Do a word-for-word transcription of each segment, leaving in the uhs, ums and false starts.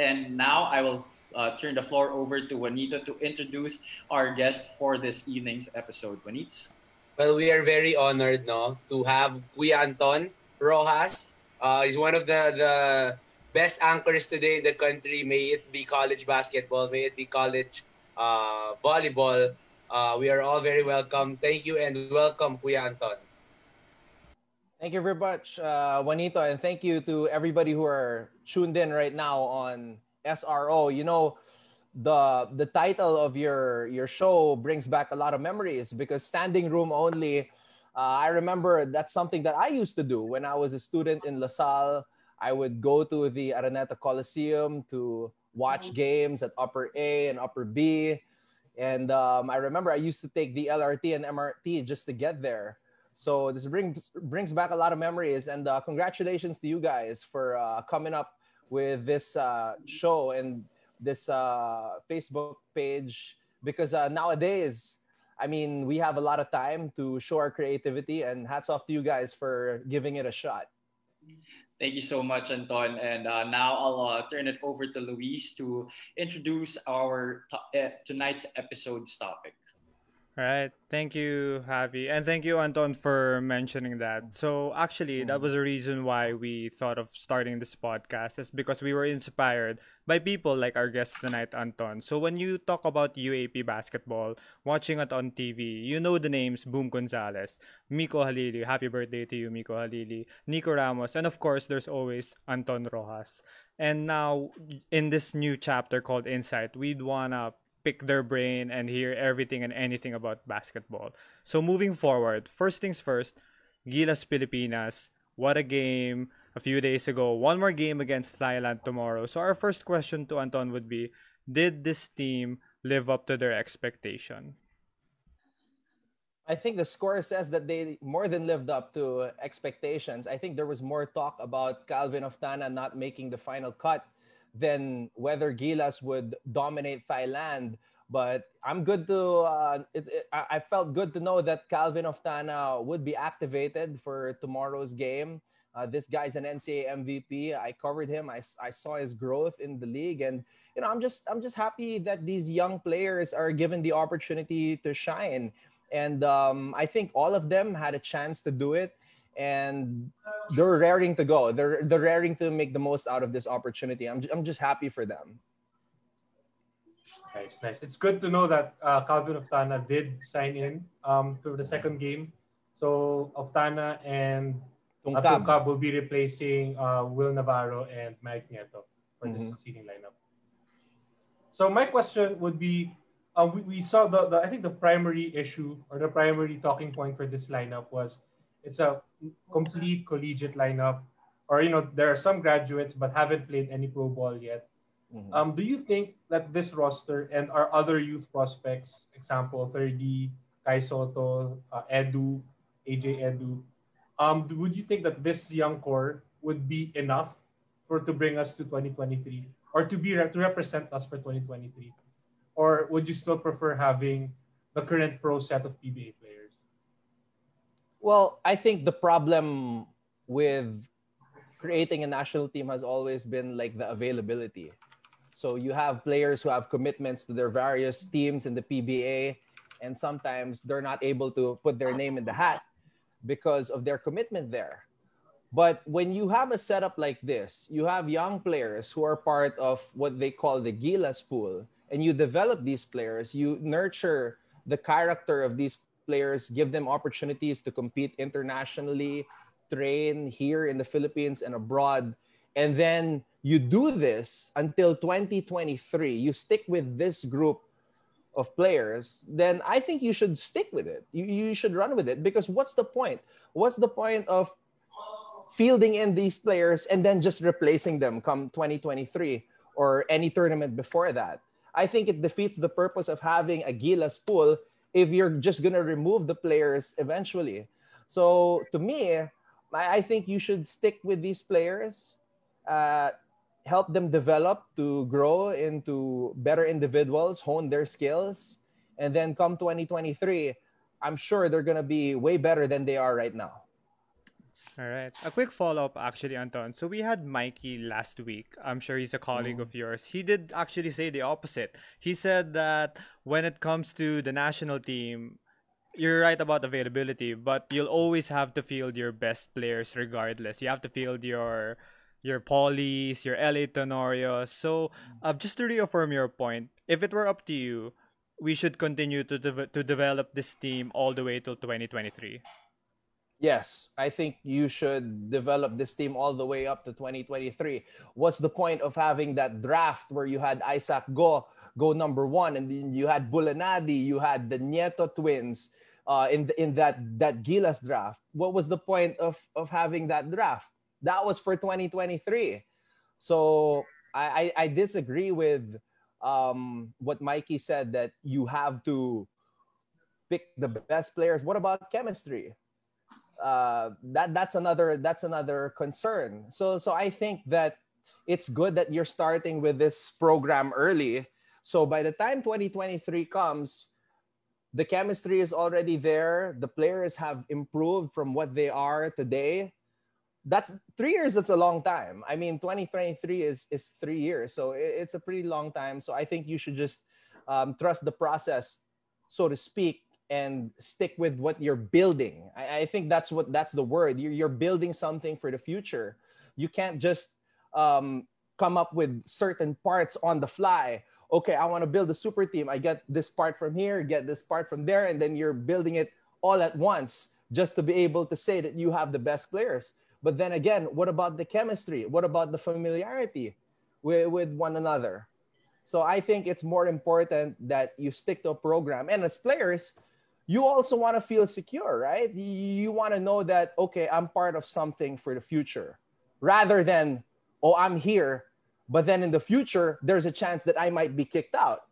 And now I will uh, turn the floor over to Juanita to introduce our guest for this evening's episode. Juanita? Well, we are very honored no, to have Kuya Anton Roxas. Uh, he's one of the, the best anchors today in the country. May it be college basketball, may it be college uh, volleyball. Uh, we are all very welcome. Thank you and welcome, Kuya Anton. Thank you very much, uh, Juanito, and thank you to everybody who are tuned in right now on S R O. You know, the the title of your your show brings back a lot of memories because standing room only. Uh, I remember that's something that I used to do when I was a student in La Salle. I would go to the Araneta Coliseum to watch games at Upper A and Upper B. And um, I remember I used to take the L R T and M R T just to get there. So this brings brings back a lot of memories. And uh, congratulations to you guys for uh, coming up with this uh, show and this uh, Facebook page. Because uh, nowadays, I mean, we have a lot of time to show our creativity, and hats off to you guys for giving it a shot. Thank you so much, Anton. And uh, now I'll uh, turn it over to Luis to introduce our uh, tonight's episode's topic. All right. Thank you, Javi. And thank you, Anton, for mentioning that. So actually, that was the reason why we thought of starting this podcast, is because we were inspired by people like our guest tonight, Anton. So when you talk about U A P basketball, watching it on T V, you know the names Boom Gonzalez, Miko Halili. Happy birthday to you, Miko Halili. Nico Ramos. And of course, there's always Anton Roxas. And now, in this new chapter called Insight, we'd want to pick their brain and hear everything and anything about basketball. So moving forward, first things first, Gilas Pilipinas, what a game a few days ago. One more game against Thailand tomorrow. So our first question to Anton would be, did this team live up to their expectation? I think the score says that they more than lived up to expectations. I think there was more talk about Calvin Oftana not making the final cut than whether Gilas would dominate Thailand. But I'm good to, uh, it, it, I felt good to know that Calvin Oftana would be activated for tomorrow's game. Uh, this guy's an N C A A M V P. I covered him. I, I saw his growth in the league. And, you know, I'm just, I'm just happy that these young players are given the opportunity to shine. And um, I think all of them had a chance to do it. And they're raring to go. They're they're raring to make the most out of this opportunity. I'm I'm just happy for them. Nice, nice. It's good to know that uh, Calvin Oftana did sign in um, for the second game. So Oftana and Tungkab uh, will be replacing uh, Will Navarro and Mike Nieto for mm-hmm. the succeeding lineup. So my question would be: uh, we, we saw the, the I think the primary issue or the primary talking point for this lineup was, it's a complete collegiate lineup, or, you know, there are some graduates but haven't played any pro ball yet. Mm-hmm. Um, do you think that this roster and our other youth prospects, example, Thirdy, Kai Soto, uh, Edu, A J Edu, um, would you think that this young core would be enough for to bring us to twenty twenty-three or to be to represent us for twenty twenty-three? Or would you still prefer having the current pro set of P B A players? Well, I think the problem with creating a national team has always been like the availability. So you have players who have commitments to their various teams in the P B A, and sometimes they're not able to put their name in the hat because of their commitment there. But when you have a setup like this, you have young players who are part of what they call the Gilas pool, and you develop these players, you nurture the character of these players, give them opportunities to compete internationally, train here in the Philippines and abroad. And then you do this until twenty twenty-three. You stick with this group of players, then I think you should stick with it. You, you should run with it, because what's the point? What's the point of fielding in these players and then just replacing them come twenty twenty-three or any tournament before that? I think it defeats the purpose of having a Gilas pool if you're just going to remove the players eventually. So to me, I think you should stick with these players, uh, help them develop to grow into better individuals, hone their skills, and then come twenty twenty-three, I'm sure they're going to be way better than they are right now. All right. A quick follow-up, actually, Anton. So we had Mikey last week. I'm sure he's a colleague mm. of yours. He did actually say the opposite. He said that when it comes to the national team, you're right about availability, but you'll always have to field your best players regardless. You have to field your your Paulies, your L A Tenorios. So uh, just to reaffirm your point, if it were up to you, we should continue to de- to develop this team all the way till twenty twenty-three. Yes, I think you should develop this team all the way up to twenty twenty-three. What's the point of having that draft where you had Isaac Go go number one, and then you had Bulanadi, you had the Nieto twins uh, in the, in that that Gilas draft? What was the point of of having that draft? That was for twenty twenty-three. So I, I, I disagree with um, what Mikey said, that you have to pick the best players. What about chemistry? Uh, that that's another that's another concern. So so I think that it's good that you're starting with this program early. So by the time twenty twenty-three comes, the chemistry is already there. The players have improved from what they are today. That's three years. That's a long time. I mean, twenty twenty-three is is three years. So it, it's a pretty long time. So I think you should just um, trust the process, so to speak, and stick with what you're building. I, I think that's what that's the word. You're, you're building something for the future. You can't just um, come up with certain parts on the fly. Okay, I want to build a super team. I get this part from here, get this part from there, and then you're building it all at once just to be able to say that you have the best players. But then again, what about the chemistry? What about the familiarity with, with one another? So I think it's more important that you stick to a program. And as players, you also want to feel secure, right? You want to know that, okay, I'm part of something for the future, rather than, oh, I'm here, but then in the future, there's a chance that I might be kicked out,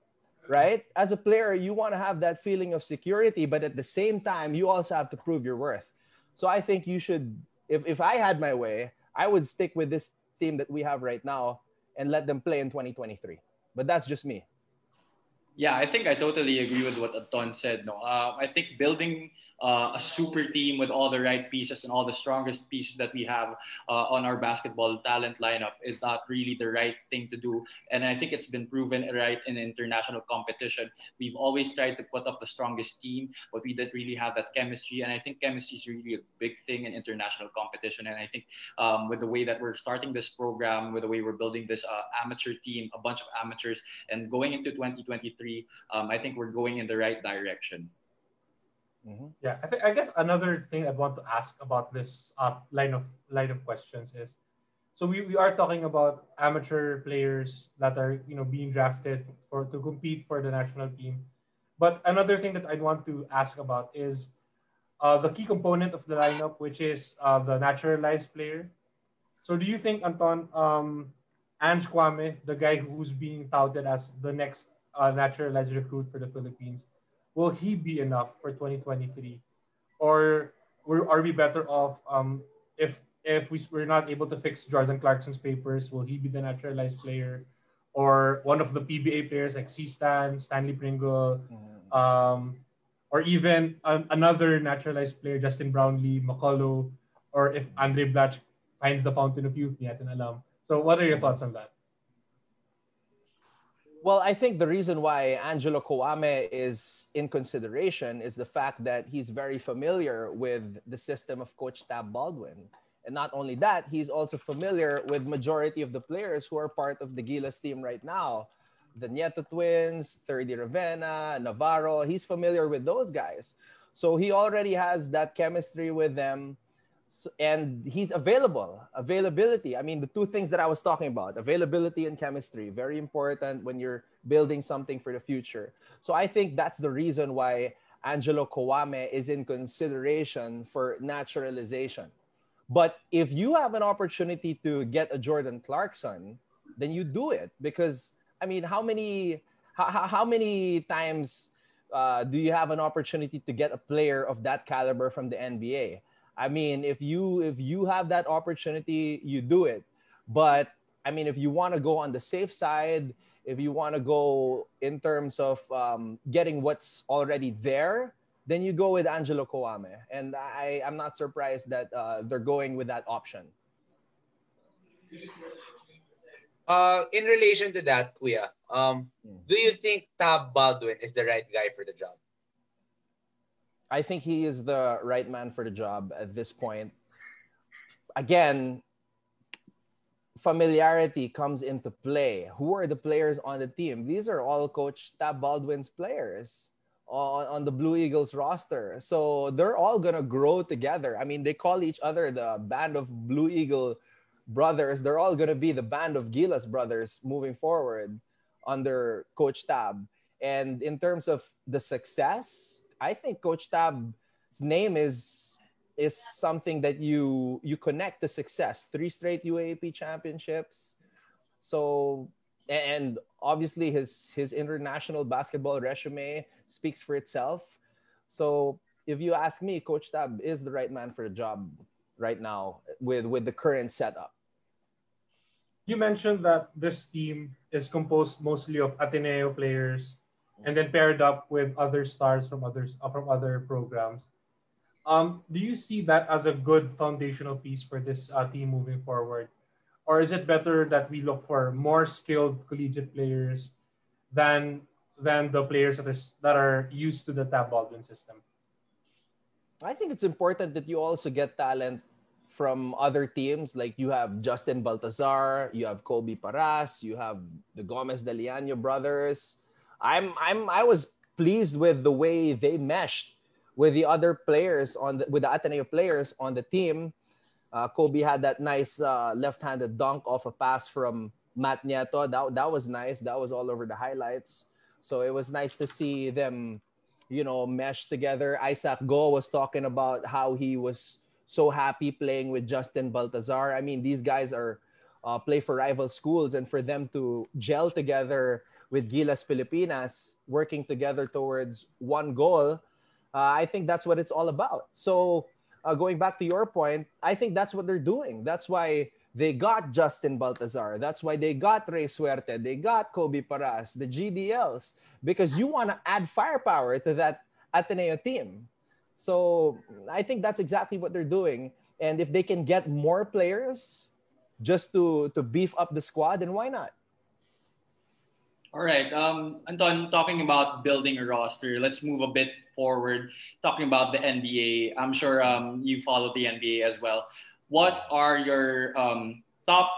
right? As a player, you want to have that feeling of security, but at the same time, you also have to prove your worth. So I think you should... If if I had my way, I would stick with this team that we have right now and let them play in twenty twenty-three. But that's just me. Yeah, I think I totally agree with what Anton said. No, uh, I think building uh, a super team with all the right pieces and all the strongest pieces that we have uh, on our basketball talent lineup is not really the right thing to do. And I think it's been proven right in international competition. We've always tried to put up the strongest team, but we didn't really have that chemistry. And I think chemistry is really a big thing in international competition. And I think um, with the way that we're starting this program, with the way we're building this uh, amateur team, a bunch of amateurs, and going into twenty twenty-three, Um, I think we're going in the right direction. Mm-hmm. Yeah, I think I guess another thing I want to ask about this uh, line of line of questions is, so we, we are talking about amateur players that are, you know, being drafted for to compete for the national team, but another thing that I'd want to ask about is uh, the key component of the lineup, which is uh, the naturalized player. So do you think, Anton, um, Ange Kwame, the guy who's being touted as the next Uh, naturalized recruit for the Philippines, will he be enough for twenty twenty-three, or are we better off um, if if we, we're not able to fix Jordan Clarkson's papers? Will he be the naturalized player, or one of the P B A players like C. Stan, Stanley Pringle, mm-hmm. um, or even an, another naturalized player, Justin Brownlee, Makolo, or if Andre Blatch finds the fountain of youth, natin alam. So what are your thoughts on that? Well, I think the reason why Angelo Kouame is in consideration is the fact that he's very familiar with the system of Coach Tab Baldwin. And not only that, he's also familiar with majority of the players who are part of the Gilas team right now. The Nieto twins, Thirdy Ravenna, Navarro, he's familiar with those guys. So he already has that chemistry with them. So, and he's available, availability. I mean, the two things that I was talking about, availability and chemistry, very important when you're building something for the future. So I think that's the reason why Angelo Kouame is in consideration for naturalization. But if you have an opportunity to get a Jordan Clarkson, then you do it. Because, I mean, how many, how, how many times uh, do you have an opportunity to get a player of that caliber from the N B A? I mean, if you if you have that opportunity, you do it. But I mean, if you want to go on the safe side, if you want to go in terms of um, getting what's already there, then you go with Angelo Coame. And I, I'm not surprised that uh, they're going with that option. Uh, in relation to that, Kuya, um, mm. do you think Tab Baldwin is the right guy for the job? I think he is the right man for the job at this point. Again, familiarity comes into play. Who are the players on the team? These are all Coach Tab Baldwin's players on, on the Blue Eagles roster. So they're all going to grow together. I mean, they call each other the Band of Blue Eagle Brothers. They're all going to be the Band of Gilas Brothers moving forward under Coach Tab. And in terms of the success, I think Coach Tab's name is is something that you you connect to success. Three straight U A A P championships. So, and obviously his his international basketball resume speaks for itself. So if you ask me, Coach Tab is the right man for the job right now with, with the current setup. You mentioned that this team is composed mostly of Ateneo players and then paired up with other stars from others from other programs. Um, do you see that as a good foundational piece for this uh, team moving forward? Or is it better that we look for more skilled collegiate players than, than the players that are, that are used to the Tab Baldwin system? I think it's important that you also get talent from other teams. Like you have Justin Baltazar, you have Kobe Paras, you have the Gomez de Liano brothers. I'm, I'm, I was pleased with the way they meshed with the other players on the, with the Ateneo players on the team. Uh, Kobe had that nice uh, left-handed dunk off a pass from Matt Nieto. That, that was nice. That was all over the highlights. So it was nice to see them, you know, mesh together. Isaac Go was talking about how he was so happy playing with Justin Baltazar. I mean, these guys are uh, play for rival schools, and for them to gel together with Gilas Pilipinas, working together towards one goal, Uh, I think that's what it's all about. So uh, going back to your point, I think that's what they're doing. That's why they got Justin Baltazar. That's why they got Rey Suerte. They got Kobe Paras, the G D Ls, because you want to add firepower to that Ateneo team. So I think that's exactly what they're doing. And if they can get more players just to, to beef up the squad, then why not? All right, um, Anton, talking about building a roster, let's move a bit forward, talking about the N B A. I'm sure um, you follow the N B A as well. What are your um, top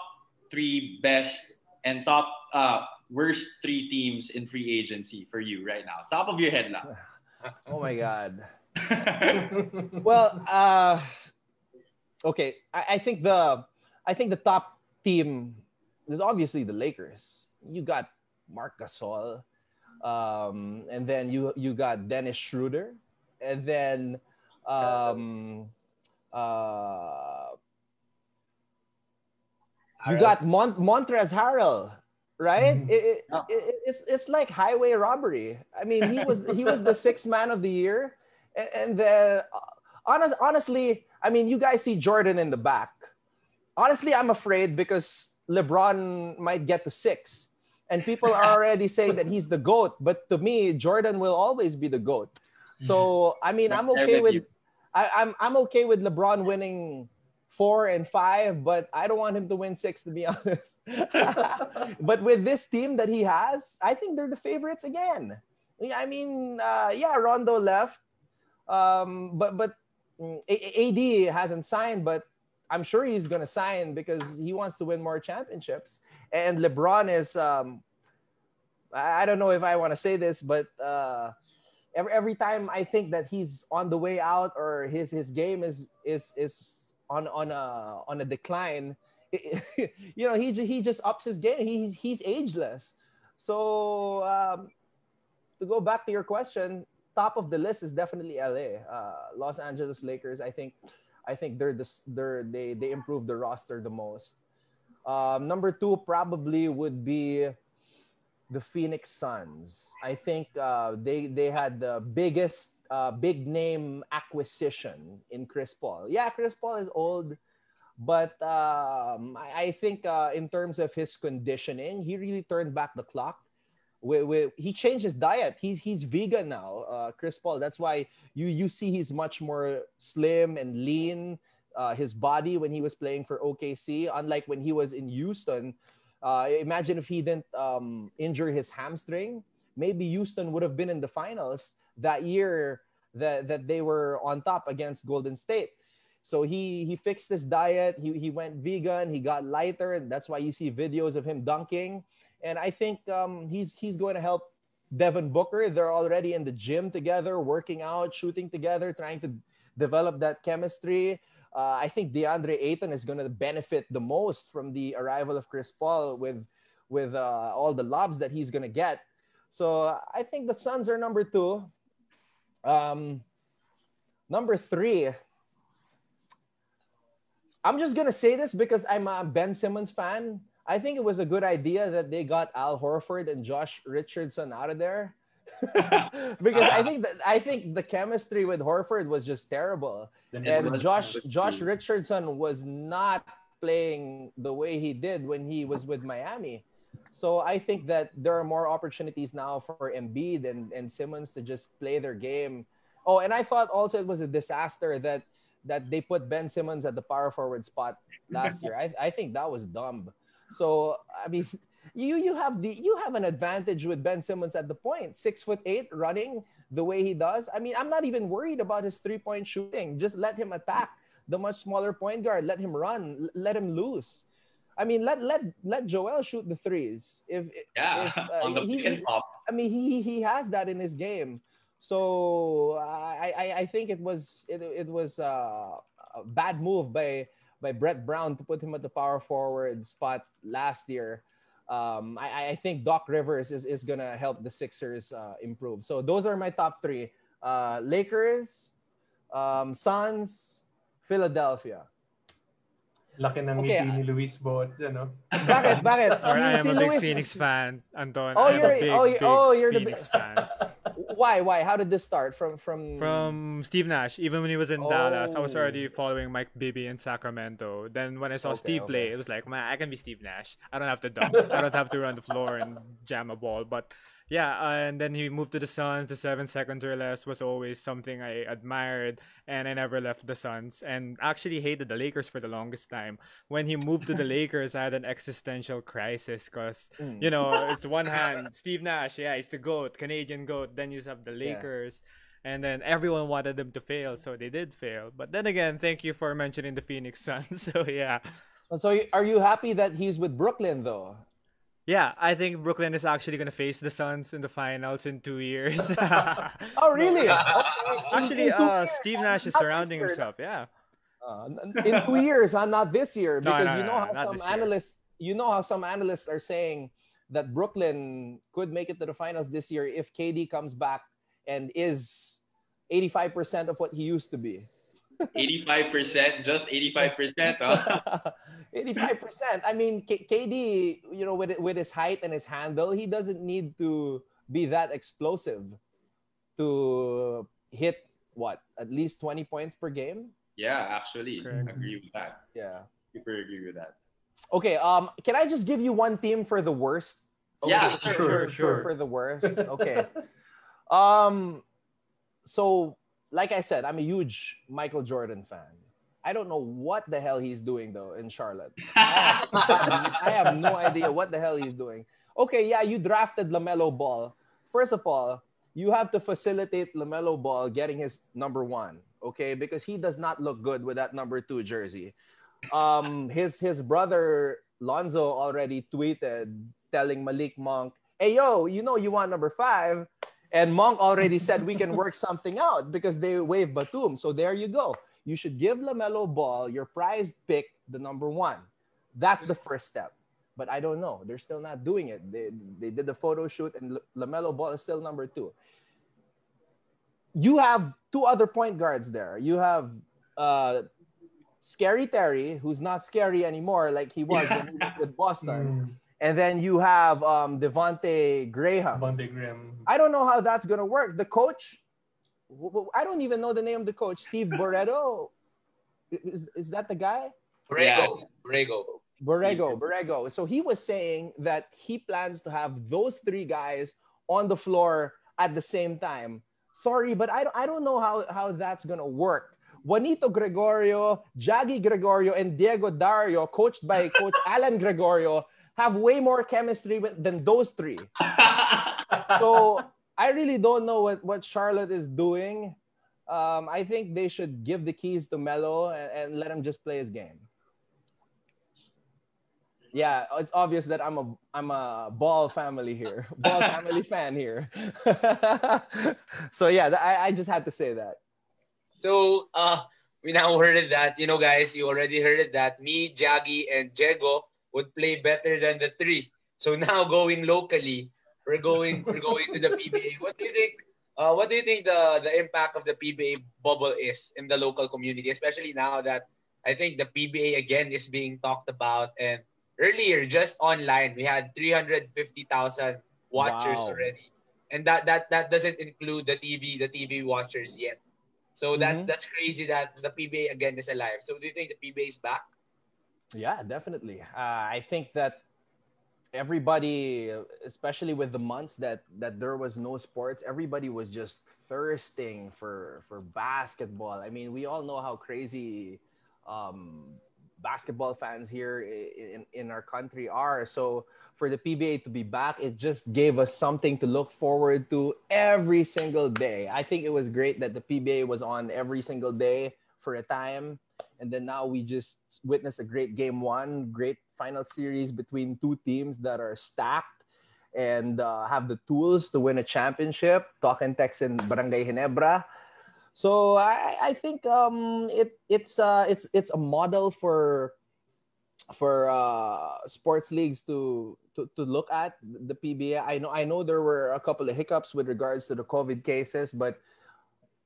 three best and top uh, worst three teams in free agency for you right now? Top of your head now. Oh, my God. Well, uh, okay, I, I think the I think the top team is obviously the Lakers. You got Marc Gasol, um, and then you you got Dennis Schroeder, and then um, uh, you got Mont- Montrezl Harrell, right? Mm-hmm. it, it, oh. it, it's it's like highway robbery. I mean, he was he was the sixth man of the year, and, and then honest, honestly, I mean, you guys see Jordan in the back. Honestly, I'm afraid because LeBron might get to six. And people are already saying that he's the GOAT. But to me, Jordan will always be the GOAT. So, I mean, I'm okay with I, I'm I'm okay with LeBron winning four and five, but I don't want him to win six, to be honest. But with this team that he has, I think they're the favorites again. I mean, uh, yeah, Rondo left. Um, but but A D hasn't signed, but I'm sure he's going to sign because he wants to win more championships. And LeBron is, um, I don't know if I want to say this, but uh, every, every time I think that he's on the way out or his his game is is is on on a on a decline, it, you know, he he just ups his game. He's he's ageless. So um, to go back to your question, top of the list is definitely L A, uh, Los Angeles Lakers. I think. I think they're the, they're, they they improve the roster the most. Um, number two probably would be the Phoenix Suns. I think uh, they they had the biggest uh, big name acquisition in Chris Paul. Yeah, Chris Paul is old, but um, I, I think uh, in terms of his conditioning, he really turned back the clock. We, we, he changed his diet. He's he's vegan now, uh, Chris Paul. That's why you you see he's much more slim and lean. Uh, his body when he was playing for O K C, unlike when he was in Houston. Uh, imagine if he didn't um, injure his hamstring. Maybe Houston would have been in the finals that year that that they were on top against Golden State. So he he fixed his diet. He he went vegan. He got lighter, and that's why you see videos of him dunking. And I think um, he's he's going to help Devin Booker. They're already in the gym together, working out, shooting together, trying to develop that chemistry. Uh, I think DeAndre Ayton is going to benefit the most from the arrival of Chris Paul with with uh, all the lobs that he's going to get. So I think the Suns are number two. Um, number three. I'm just going to say this because I'm a Ben Simmons fan. I think it was a good idea that they got Al Horford and Josh Richardson out of there because I think that, I think the chemistry with Horford was just terrible. And Josh Josh Richardson was not playing the way he did when he was with Miami. So I think that there are more opportunities now for Embiid and, and Simmons to just play their game. Oh, and I thought also it was a disaster that that they put Ben Simmons at the power forward spot last year. I I think that was dumb. So I mean, you you have the you have an advantage with Ben Simmons at the point, six foot eight, running the way he does. I mean, I'm not even worried about his three point shooting. Just let him attack the much smaller point guard. Let him run. Let him loose. I mean, let let let Joel shoot the threes. If yeah, if, uh, on the he, pin pop. I mean, he he has that in his game. So uh, I, I I think it was it it was uh, a bad move by. by Brett Brown to put him at the power forward spot last year. Um, I, I think Doc Rivers is, is going to help the Sixers uh, improve. So those are my top three. Uh, Lakers, um, Suns, Philadelphia. Laki ng ngiti ni Luis Bot, you know. Bakit? Bakit? I'm si a big Luis... Phoenix fan, Anton. Oh, you're a big, oh, you're, big oh, you're Phoenix the... fan. Why? Why? How did this start? From from from Steve Nash. Even when he was in oh. Dallas, I was already following Mike Bibby in Sacramento. Then when I saw okay, Steve okay. play, it was like, man, I can be Steve Nash. I don't have to dunk. I don't have to run the floor and jam a ball. But yeah, uh, and then he moved to the Suns. The seven seconds or less was always something I admired, and I never left the Suns. And actually hated the Lakers for the longest time. When he moved to the Lakers, I had an existential crisis because, mm. you know, it's one hand, Steve Nash, yeah, he's the GOAT, Canadian GOAT. Then you have the Lakers. Yeah. And then everyone wanted them to fail, so they did fail. But then again, thank you for mentioning the Phoenix Suns. So, yeah. So are you happy that he's with Brooklyn, though? Yeah, I think Brooklyn is actually going to face the Suns in the finals in two years. Oh, really? Actually, uh, Steve Nash is surrounding himself, yeah. Uh, in two years, huh? Not this year. Because no, no, you know no, how some analysts, you know how some analysts are saying that Brooklyn could make it to the finals this year if K D comes back and is eighty-five percent of what he used to be. eighty-five percent, just eighty-five percent, huh? eighty-five percent. I mean, K- KD, you know, with with his height and his handle, he doesn't need to be that explosive to hit, what, at least twenty points per game? Yeah, actually. Correct. Agree with that. Yeah. Super agree with that. Okay, um, can I just give you one team for the worst? Okay, yeah, sure, sure, sure. sure. For the worst, okay. um, So... Like I said, I'm a huge Michael Jordan fan. I don't know what the hell he's doing, though, in Charlotte. I have, I have no idea what the hell he's doing. Okay, yeah, you drafted LaMelo Ball. First of all, you have to facilitate LaMelo Ball getting his number one, okay? Because he does not look good with that number two jersey. Um, his, his brother, Lonzo, already tweeted telling Malik Monk, hey, yo, you know you want number five. And Monk already said we can work something out because they waived Batum. So there you go. You should give LaMelo Ball your prized pick, the number one. That's the first step. But I don't know. They're still not doing it. They they did the photo shoot and LaMelo Ball is still number two. You have two other point guards there. You have uh, Scary Terry, who's not scary anymore like he was when he was with Boston. Mm. And then you have um, Devonte Graham. Devonte Graham. I don't know how that's going to work. The coach, I don't even know the name of the coach. Steve Borrego? Is, is that the guy? Borrego. Yeah. Borrego. Borrego, Borrego. So he was saying that he plans to have those three guys on the floor at the same time. Sorry, but I don't, I don't know how, how that's going to work. Juanito Gregorio, Jaggy Gregorio, and Diego Dario, coached by Coach Alan Gregorio, have way more chemistry than those three. So I really don't know what, what Charlotte is doing. Um, I think they should give the keys to Melo and, and let him just play his game. Yeah, it's obvious that I'm a I'm a ball family here, ball family fan here. So yeah, I, I just had to say that. So uh, we now heard it that, you know, guys, you already heard it that me, Jaggy, and Diego would play better than the three. So now going locally, we're going we're going to the P B A. What do you think? Uh, what do you think the the impact of the P B A bubble is in the local community, especially now that I think the P B A again is being talked about? And earlier, just online, we had three hundred fifty thousand watchers wow. already, and that that that doesn't include the T V the T V watchers yet. So that's mm-hmm. that's crazy that the P B A again is alive. So do you think the P B A is back? Yeah, definitely. Uh, I think that everybody, especially with the months that that there was no sports, everybody was just thirsting for for basketball. I mean, we all know how crazy Um, basketball fans here in, in our country are. So for the P B A to be back, it just gave us something to look forward to every single day. I think it was great that the P B A was on every single day for a time. And then now we just witnessed a great game one, great final series between two teams that are stacked and uh, have the tools to win a championship. Talking Tex and Barangay Ginebra. So I, I think um, it it's uh, it's it's a model for for uh, sports leagues to, to to look at the P B A. I know I know there were a couple of hiccups with regards to the COVID cases, but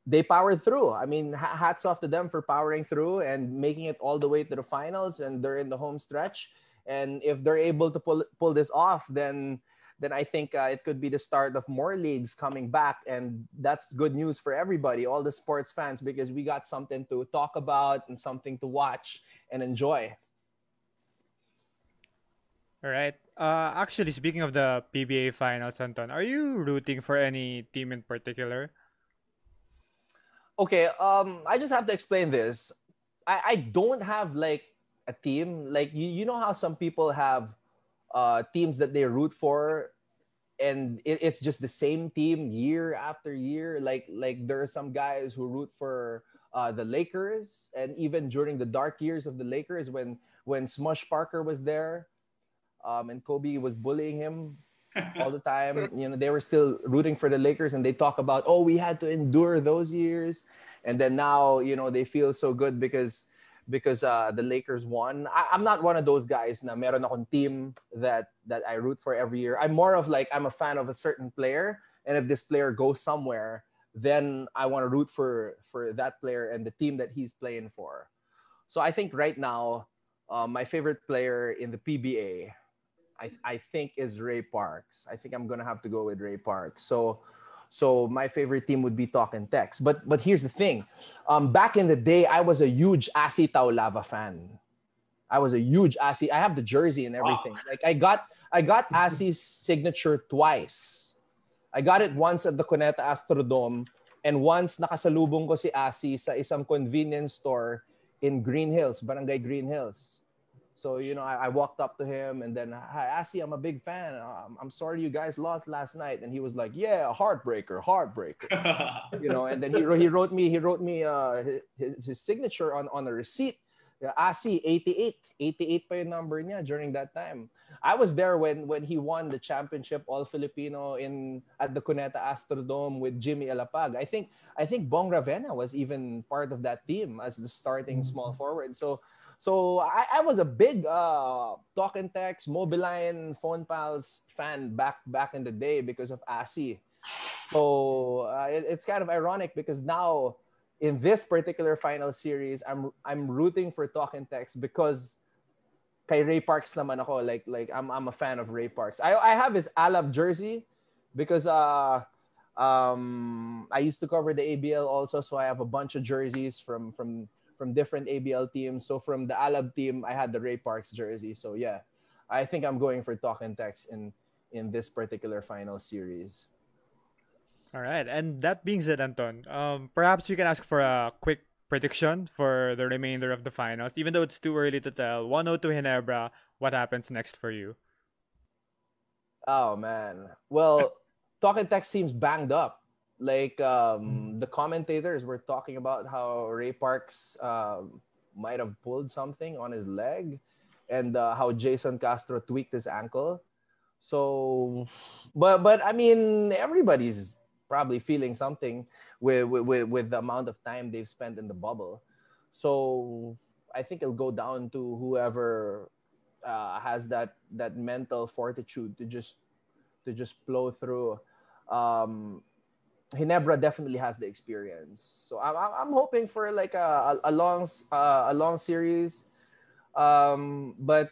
they powered through. I mean, hats off to them for powering through and making it all the way to the finals, and they're in the home stretch. And if they're able to pull pull this off, then. then I think uh, it could be the start of more leagues coming back. And that's good news for everybody, all the sports fans, because we got something to talk about and something to watch and enjoy. All right. Uh, actually, speaking of the P B A finals, Anton, are you rooting for any team in particular? Okay. Um, I just have to explain this. I, I don't have like a team. Like, you, you know how some people have Uh, teams that they root for, and it, it's just the same team year after year. Like like there are some guys who root for uh, the Lakers, and even during the dark years of the Lakers, when when Smush Parker was there, um, and Kobe was bullying him all the time, you know, they were still rooting for the Lakers, and they talk about, oh, we had to endure those years, and then now, you know, they feel so good because. Because uh, the Lakers won. I, I'm not one of those guys na meron akong team that that I root for every year. I'm more of like, I'm a fan of a certain player, and if this player goes somewhere, then I want to root for, for that player and the team that he's playing for. So I think right now, uh, my favorite player in the P B A, I, I think, is Ray Parks. I think I'm going to have to go with Ray Parks. So So my favorite team would be Talking Tex. But but here's the thing. Um, back in the day, I was a huge Asi Taulava fan. I was a huge Asi. I have the jersey and everything. Wow. Like I got I got Asi's signature twice. I got it once at the Cuneta Astrodome, and once nakasalubong ko si Asi sa isang convenience store in Green Hills, Barangay Green Hills. So, you know, I, I walked up to him and then, hi, Asi, I'm a big fan. I'm, I'm sorry you guys lost last night. And he was like, yeah, heartbreaker, heartbreaker. You know, and then he, he wrote me, he wrote me uh, his, his signature on, on a receipt. Asi, eighty-eight. eighty-eight pa yung number niya during that time. I was there when, when he won the championship All-Filipino in at the Cuneta Astrodome with Jimmy Alapag. I think, I think Bong Ravenna was even part of that team as the starting small forward. So, So I, I was a big uh, Talking Tex, Mobiline, Phone Pals fan back back in the day because of Asi. So uh, it, it's kind of ironic because now in this particular final series, I'm I'm rooting for Talking Tex because kay Ray Parks naman ako. Like like I'm I'm a fan of Ray Parks. I I have his Alab jersey because uh um I used to cover the A B L also, so I have a bunch of jerseys from from. from different A B L teams. So from the Alab team, I had the Ray Parks jersey. So yeah, I think I'm going for Talk and Text in in this particular final series. All right. And that being said, Anton, um, perhaps we can ask for a quick prediction for the remainder of the finals, even though it's too early to tell. one oh to Ginebra, what happens next for you? Oh, man. Well, Talk and Text seems banged up. Like, um, the commentators were talking about how Ray Parks um, might have pulled something on his leg and uh, how Jason Castro tweaked his ankle. So, but, but I mean, everybody's probably feeling something with, with, with the amount of time they've spent in the bubble. So I think it'll go down to whoever uh, has that, that mental fortitude to just, to just blow through. Um, Ginebra definitely has the experience, so I'm I'm hoping for like a a long uh, a long series, um, but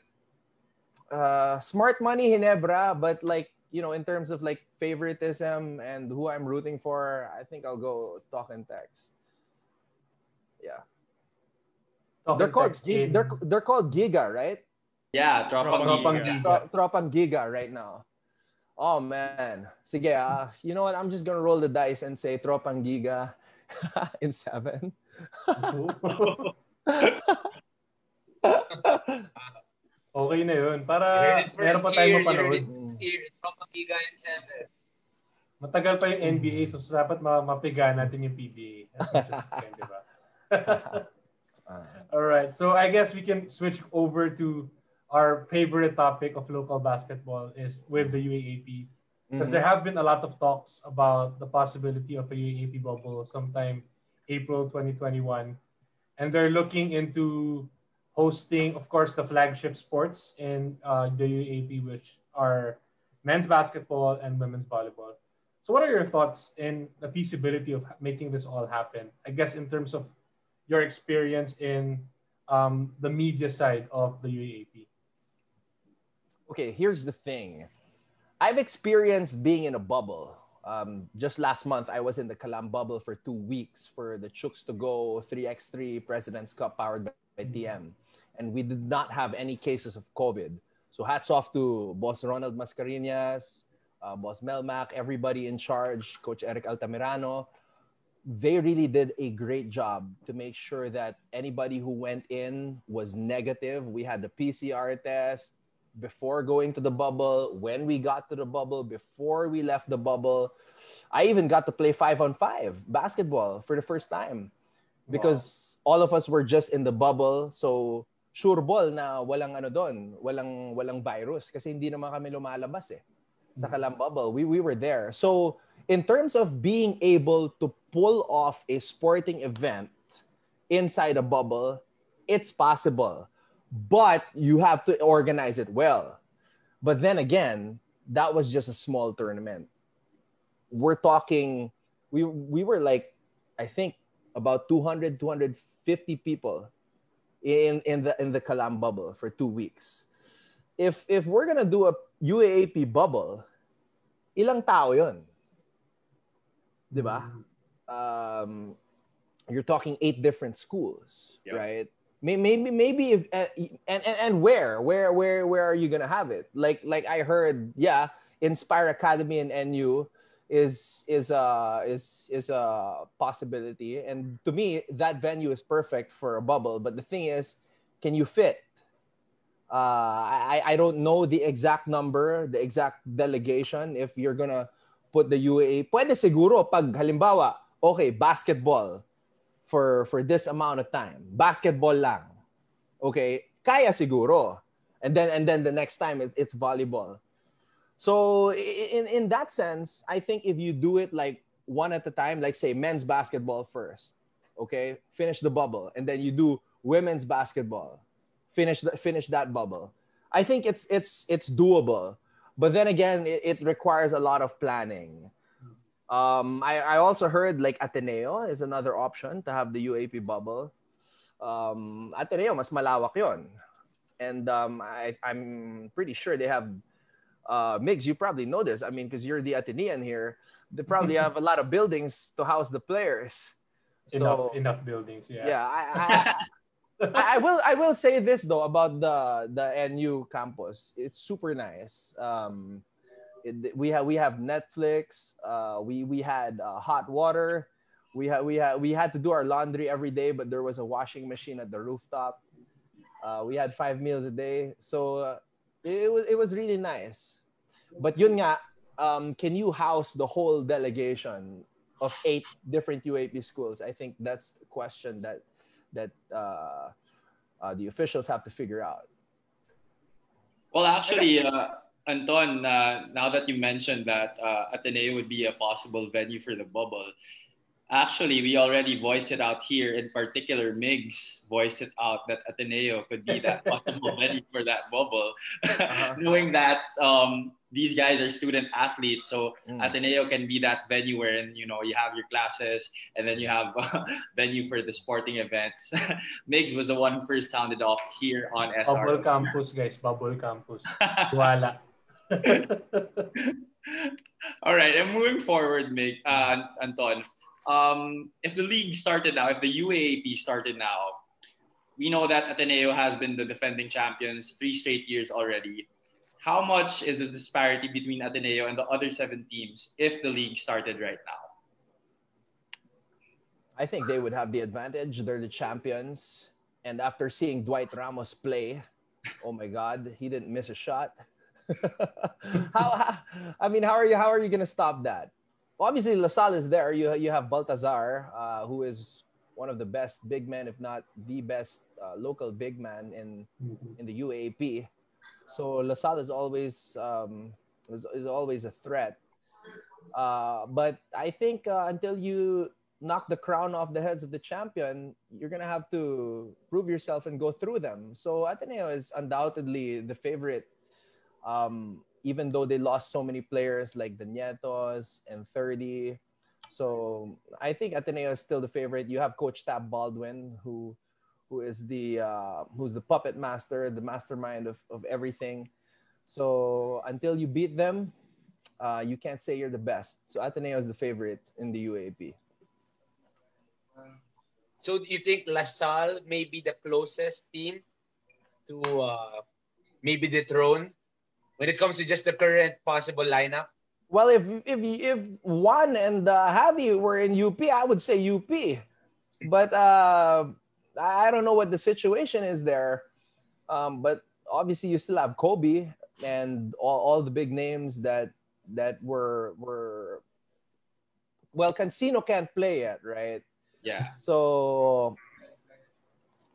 uh, smart money Ginebra. But like you know, in terms of like favoritism and who I'm rooting for, I think I'll go Talk and Text. Yeah, Talk they're called Giga. they're they're called Giga, right? Yeah, Tropang Giga. Giga. Tropang Giga right now. Oh, man. Sige, uh, you know what? I'm just gonna roll the dice and say Tropang Giga in seven. Okay na yun. Para meron pa tayong mapanood. Tropang Giga in seven. Matagal pa yung N B A, so dapat mapiga natin yung P B A. As much as we can, diba? All right. So I guess we can switch over to our favorite topic of local basketball is with the U A A P. Because mm-hmm. there have been a lot of talks about the possibility of a U A A P bubble sometime April twenty twenty-one. And they're looking into hosting, of course, the flagship sports in uh, the U A A P, which are men's basketball and women's volleyball. So what are your thoughts in the feasibility of making this all happen? I guess in terms of your experience in um, the media side of the U A A P. Okay, here's the thing. I've experienced being in a bubble. Um, just last month, I was in the Kalam bubble for two weeks for the Chooks to Go three by three President's Cup powered by T M. And we did not have any cases of COVID. So hats off to Boss Ronald Mascarenhas, uh, Boss Melmac, everybody in charge, Coach Eric Altamirano. They really did a great job to make sure that anybody who went in was negative. We had the P C R test before going to the bubble, when we got to the bubble, before we left the bubble. I even got to play five on five basketball for the first time because wow. all of us were just in the bubble. So sure ball na walang ano doon, walang walang virus kasi hindi naman kami lumalabas eh sa Kalam bubble. We we were there. So in terms of being able to pull off a sporting event inside a bubble, it's possible. But you have to organize it well. But then again, that was just a small tournament. We're talking, we we were like, I think about two hundred, two hundred fifty people in, in the in the Kalam bubble for two weeks. If if we're gonna do a U A A P bubble, ilang tao yun? Diba? Um, you're talking eight different schools, yep. right? Maybe, maybe, if uh, and, and and where, where, where, where are you gonna have it? Like, like I heard, yeah, Inspire Academy in N U is is a uh, is is a possibility, and to me, that venue is perfect for a bubble. But the thing is, can you fit? Uh, I I don't know the exact number, the exact delegation. If you're gonna put the U A A, pwede siguro pag halimbawa, okay, basketball. For, for this amount of time, basketball lang, okay, kaya siguro, and then and then the next time it, it's volleyball. So in in that sense, I think if you do it like one at a time, like say men's basketball first, okay, finish the bubble, and then you do women's basketball, finish the, finish that bubble. I think it's it's it's doable, but then again, it, it requires a lot of planning. Um, I, I also heard like Ateneo is another option to have the U A P bubble. Um, Ateneo, mas malawak yon. And um, I, I'm pretty sure they have, uh, Migs, you probably know this. I mean, because you're the Atenean here. They probably have a lot of buildings to house the players. Enough, so, enough buildings, yeah. Yeah, I, I, I, I will. I will say this though about the the N U campus. It's super nice. Um, it, we have we have Netflix. Uh, we we had uh, hot water. We had we had we had to do our laundry every day, but there was a washing machine at the rooftop. Uh, we had five meals a day, so uh, it, it was it was really nice. But yun nga, um, can you house the whole delegation of eight different U A P schools? I think that's the question that that uh, uh, the officials have to figure out. Well, actually, uh, Anton, uh, now that you mentioned that uh, Ateneo would be a possible venue for the bubble, actually, we already voiced it out here. In particular, Migs voiced it out that Ateneo could be that possible venue for that bubble, uh-huh. knowing that... Um, these guys are student athletes, so mm. Ateneo can be that venue where, you know, you have your classes and then you have a venue for the sporting events. Migs was the one who first sounded off here on S R O. Bubble campus, guys. Bubble campus. Wala. All right, and moving forward, Mig, uh, Anton. Um, if the league started now, if the U A A P started now, we know that Ateneo has been the defending champions three straight years already. How much is the disparity between Ateneo and the other seven teams if the league started right now? I think they would have the advantage. They're the champions. And after seeing Dwight Ramos play, oh my God, he didn't miss a shot. how, how? I mean, how are you? How are you going to stop that? Well, obviously, La Salle is there. You you have Baltazar, uh, who is one of the best big men, if not the best uh, local big man in in the U A A P. So La Salle is always um, is, is always a threat, uh, but I think uh, until you knock the crown off the heads of the champion, you're gonna have to prove yourself and go through them. So Ateneo is undoubtedly the favorite, um, even though they lost so many players like the Nietos and Thirdy. So I think Ateneo is still the favorite. You have Coach Tab Baldwin, who. who is the uh, who's the puppet master, the mastermind of, of everything. So until you beat them, uh, you can't say you're the best. So Ateneo is the favorite in the U A A P. So do you think La Salle may be the closest team to uh, maybe dethrone when it comes to just the current possible lineup? Well, if if if Juan and uh, Javi were in U P, I would say U P. But... Uh, I don't know what the situation is there, um, but obviously you still have Kobe and all, all the big names that that were were. Well, Cancino can't play yet, right? Yeah. So,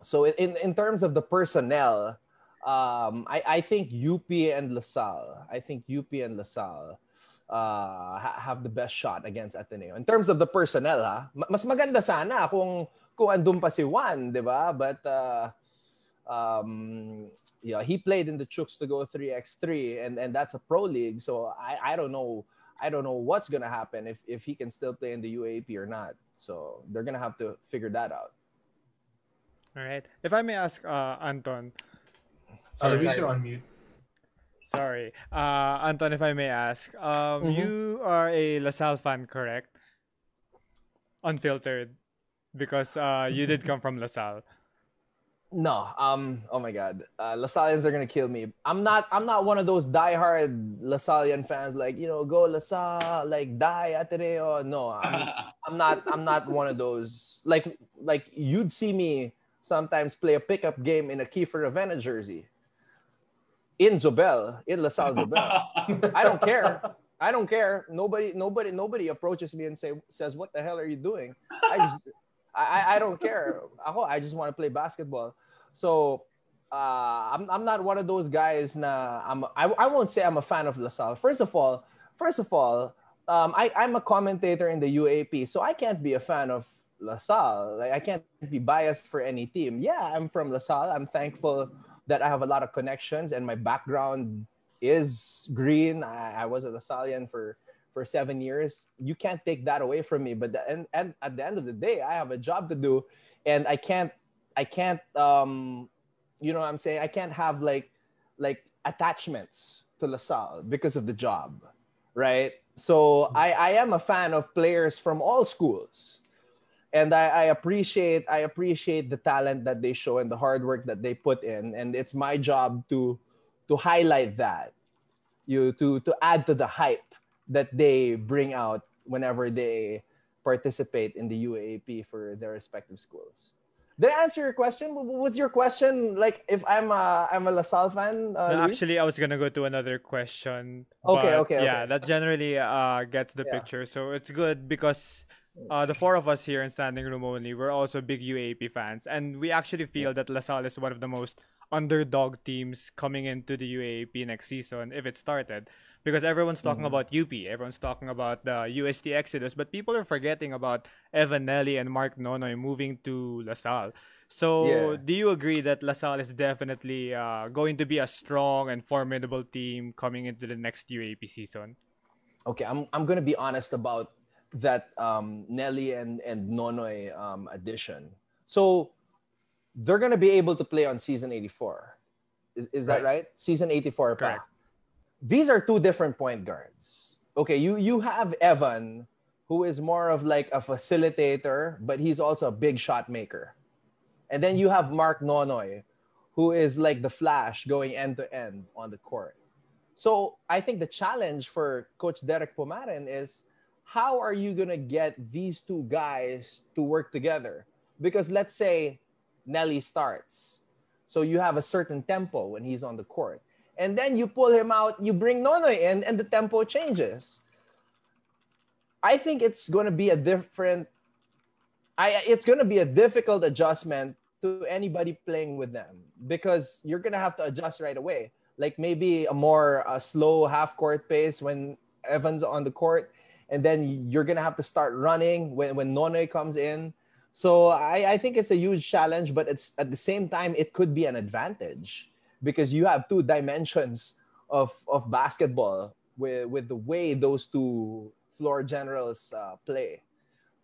so in in terms of the personnel, um, I I think U P and La Salle. I think U P and La Salle uh, ha- have the best shot against Ateneo in terms of the personnel. Ha, mas maganda sana kung. Kung andun pa si Juan, di ba? But uh, um, yeah, he played in the Chooks to go three on three, and, and that's a pro league. So I, I don't know, I don't know what's gonna happen if, if he can still play in the U A A P or not. So they're gonna have to figure that out. All right. If I may ask, uh, Anton. Sorry, you're on mute. Sorry, uh, Anton. If I may ask, um, mm-hmm. you are a La Salle fan, correct? Unfiltered. Because uh, you did come from La Salle. No, um, oh my God, uh, La Sallians are gonna kill me. I'm not, I'm not one of those diehard La Sallian fans like you know, go La Salle, like die Ateneo. No, I'm, I'm not, I'm not one of those. Like, like you'd see me sometimes play a pickup game in a Kiefer Ravenna jersey. In Zobel, in La Salle Zobel. I don't care. I don't care. Nobody, nobody, nobody approaches me and say, says, "What the hell are you doing?" I just, I, I don't care. I just want to play basketball. So, uh, I'm, I'm not one of those guys. Na I'm, I, I won't say I'm a fan of La Salle. First of all, first of all, um, I, I'm a commentator in the U A A P, so I can't be a fan of La Salle. Like I can't be biased for any team. Yeah, I'm from La Salle. I'm thankful that I have a lot of connections and my background. Is green. I, I was a La Sallian for for seven years. You can't take that away from me. But the, and and at the end of the day, I have a job to do, and I can't I can't um you know what I'm saying I can't have like like attachments to La Salle because of the job, right? So I I am a fan of players from all schools, And I, I appreciate I appreciate the talent that they show and the hard work that they put in. And it's my job to to highlight that, you to to add to the hype that they bring out whenever they participate in the U A A P for their respective schools. Did I answer your question? What was your question? Like, if I'm a I'm a La Salle fan? Uh, no, actually, I was gonna go to another question. Okay, okay, yeah, okay. That generally uh gets the yeah. picture. So it's good because uh the four of us here in Standing Room Only, we're also big U A A P fans, and we actually feel that La Salle is one of the most underdog teams coming into the U A A P next season if it started, because everyone's talking mm-hmm. about U P, everyone's talking about the U S T Exodus, but people are forgetting about Evan Nelly and Mark Nonoy moving to La Salle. So yeah. do you agree that La Salle is definitely uh, going to be a strong and formidable team coming into the next U A A P season? Okay, I'm I'm gonna be honest about that um, Nelly and and Nonoy um, addition. So they're going to be able to play on season eighty-four. Is, is that right? right? Season eighty-four. Correct. Pa. These are two different point guards. Okay, you, you have Evan, who is more of like a facilitator, but he's also a big shot maker. And then you have Mark Nonoy, who is like the flash going end-to-end on the court. So I think the challenge for Coach Derek Pumarin is, how are you going to get these two guys to work together? Because let's say Nelly starts, so you have a certain tempo when he's on the court, and then you pull him out, you bring Nonoy in, and the tempo changes. I think it's going to be a different I it's going to be a difficult adjustment to anybody playing with them, because you're going to have to adjust right away, like maybe a more a slow half court pace when Evan's on the court, and then you're going to have to start running when when Nonoy comes in. So I, I think it's a huge challenge, but it's at the same time, it could be an advantage, because you have two dimensions of, of basketball with, with the way those two floor generals uh, play.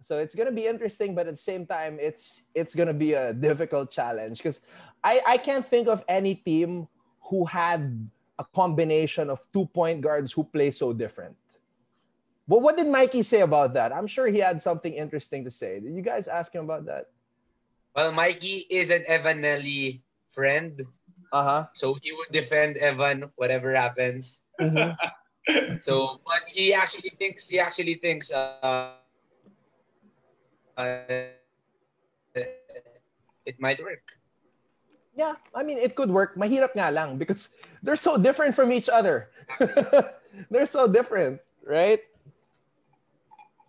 So it's going to be interesting, but at the same time, it's it's going to be a difficult challenge, because I, I can't think of any team who had a combination of two point guards who play so different. Well, what did Mikey say about that? I'm sure he had something interesting to say. Did you guys ask him about that? Well, Mikey is an Evan Nelly friend. Uh-huh. So he would defend Evan, whatever happens. Mm-hmm. So, but he actually thinks, he actually thinks uh, uh, it might work. Yeah, I mean, it could work. Mahirap nga lang, because they're so different from each other. They're so different, right?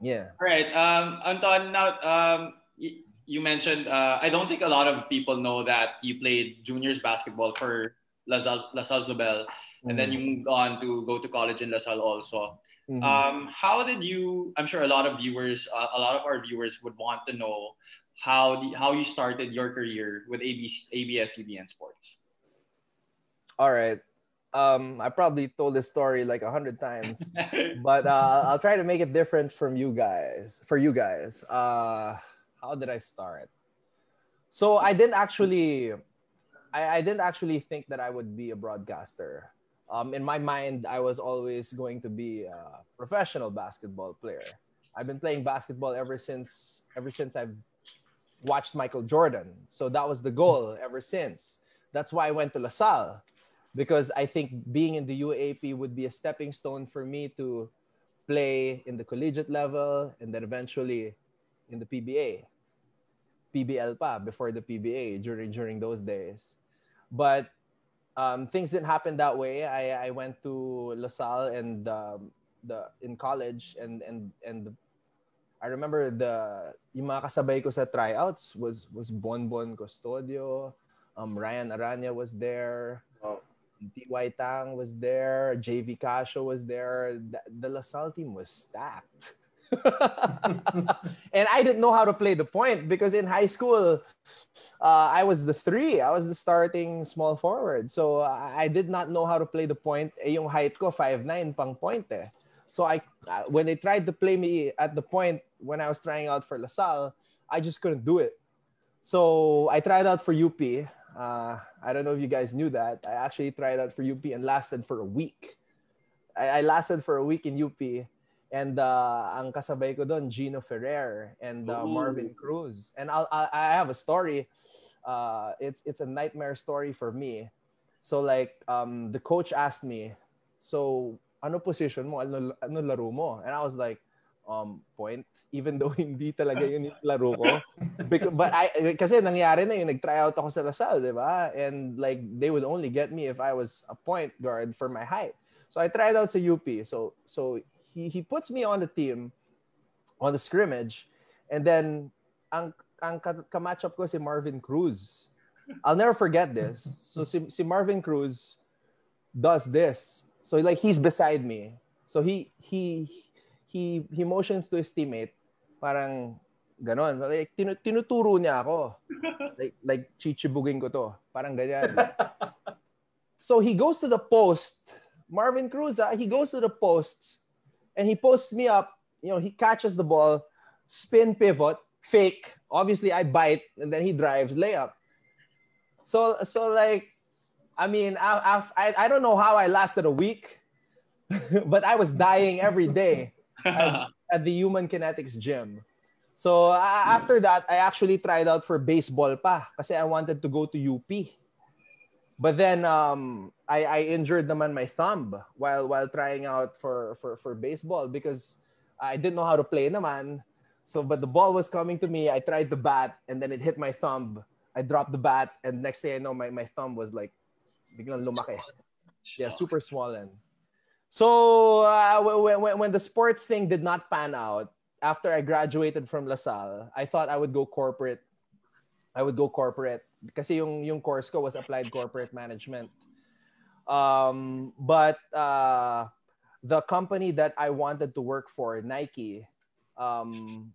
Yeah. All right. Um, Anton, now um, y- you mentioned, uh, I don't think a lot of people know that you played juniors basketball for La Salle, La Salle Zobel, mm-hmm. and then you moved on to go to college in La Salle also. Mm-hmm. Um, how did you, I'm sure a lot of viewers, uh, a lot of our viewers would want to know how the, how you started your career with A B S C B N Sports. All right. Um, I probably told this story like a hundred times, but uh, I'll try to make it different from you guys. For you guys, uh, how did I start? So I didn't actually, I, I didn't actually think that I would be a broadcaster. Um, in my mind, I was always going to be a professional basketball player. I've been playing basketball ever since, ever since I've watched Michael Jordan. So that was the goal ever since. That's why I went to La Salle, because I think being in the U A A P would be a stepping stone for me to play in the collegiate level and then eventually in the P B A. P B L pa, before the P B A, during during those days. But um, things didn't happen that way. I, I went to La Salle and um, the in college, and and and the, I remember the yung mga kasabay ko sa tryouts was was Bonbon Custodio, um, Ryan Aranya was there. Oh. T Y Tang was there, J V Casio was there. The, the La Salle team was stacked. And I didn't know how to play the point, because in high school, uh, I was the three. I was the starting small forward. So I, I did not know how to play the point. Eh, yung height ko, five nine, pang point eh. So I, uh, when they tried to play me at the point when I was trying out for La Salle, I just couldn't do it. So I tried out for U P. Uh, I don't know if you guys knew that. I actually tried out for U P and lasted for a week. I, I lasted for a week in U P, And uh, ang kasabay ko doon, Gino Ferrer and uh, Marvin Cruz. And I'll, I'll, I have a story. Uh, it's it's a nightmare story for me. So like um, the coach asked me, so ano position mo? Ano, ano laro mo? And I was like, um, point. Even though hindi talaga yun yung laro ko. But I, kasi nangyari na yun, nag-try out ako sa La Salle, di ba? And like they would only get me if I was a point guard for my height. So I tried out sa U P. So so He, he puts me on the team, on the scrimmage, and then ang, ang kamatchup ko si Marvin Cruz. I'll never forget this. So si, si Marvin Cruz does this. So like he's beside me. So he he he he motions to his teammate, parang ganon. Like tinu, tinuturo niya ako. Like like chichibugin ko to. Parang ganyan. So he goes to the post. Marvin Cruz, ah, he goes to the post. And he posts me up, you know, he catches the ball, spin pivot, fake. Obviously, I bite, and then he drives, layup. So, so like, I mean, I, I, I don't know how I lasted a week, but I was dying every day at, at the Human Kinetics gym. So I, after that, I actually tried out for baseball pa, kasi I wanted to go to U P. But then um, I, I injured naman my thumb while while trying out for, for, for baseball because I didn't know how to play naman. So, but the ball was coming to me. I tried the bat and then it hit my thumb. I dropped the bat and next thing I know, my, my thumb was like, biglang lumaki. Yeah, super swollen. So uh, when, when, when the sports thing did not pan out, after I graduated from La Salle, I thought I would go corporate. I would go corporate. Kasi yung yung course ko was applied corporate management, um, but uh, the company that I wanted to work for, Nike, um,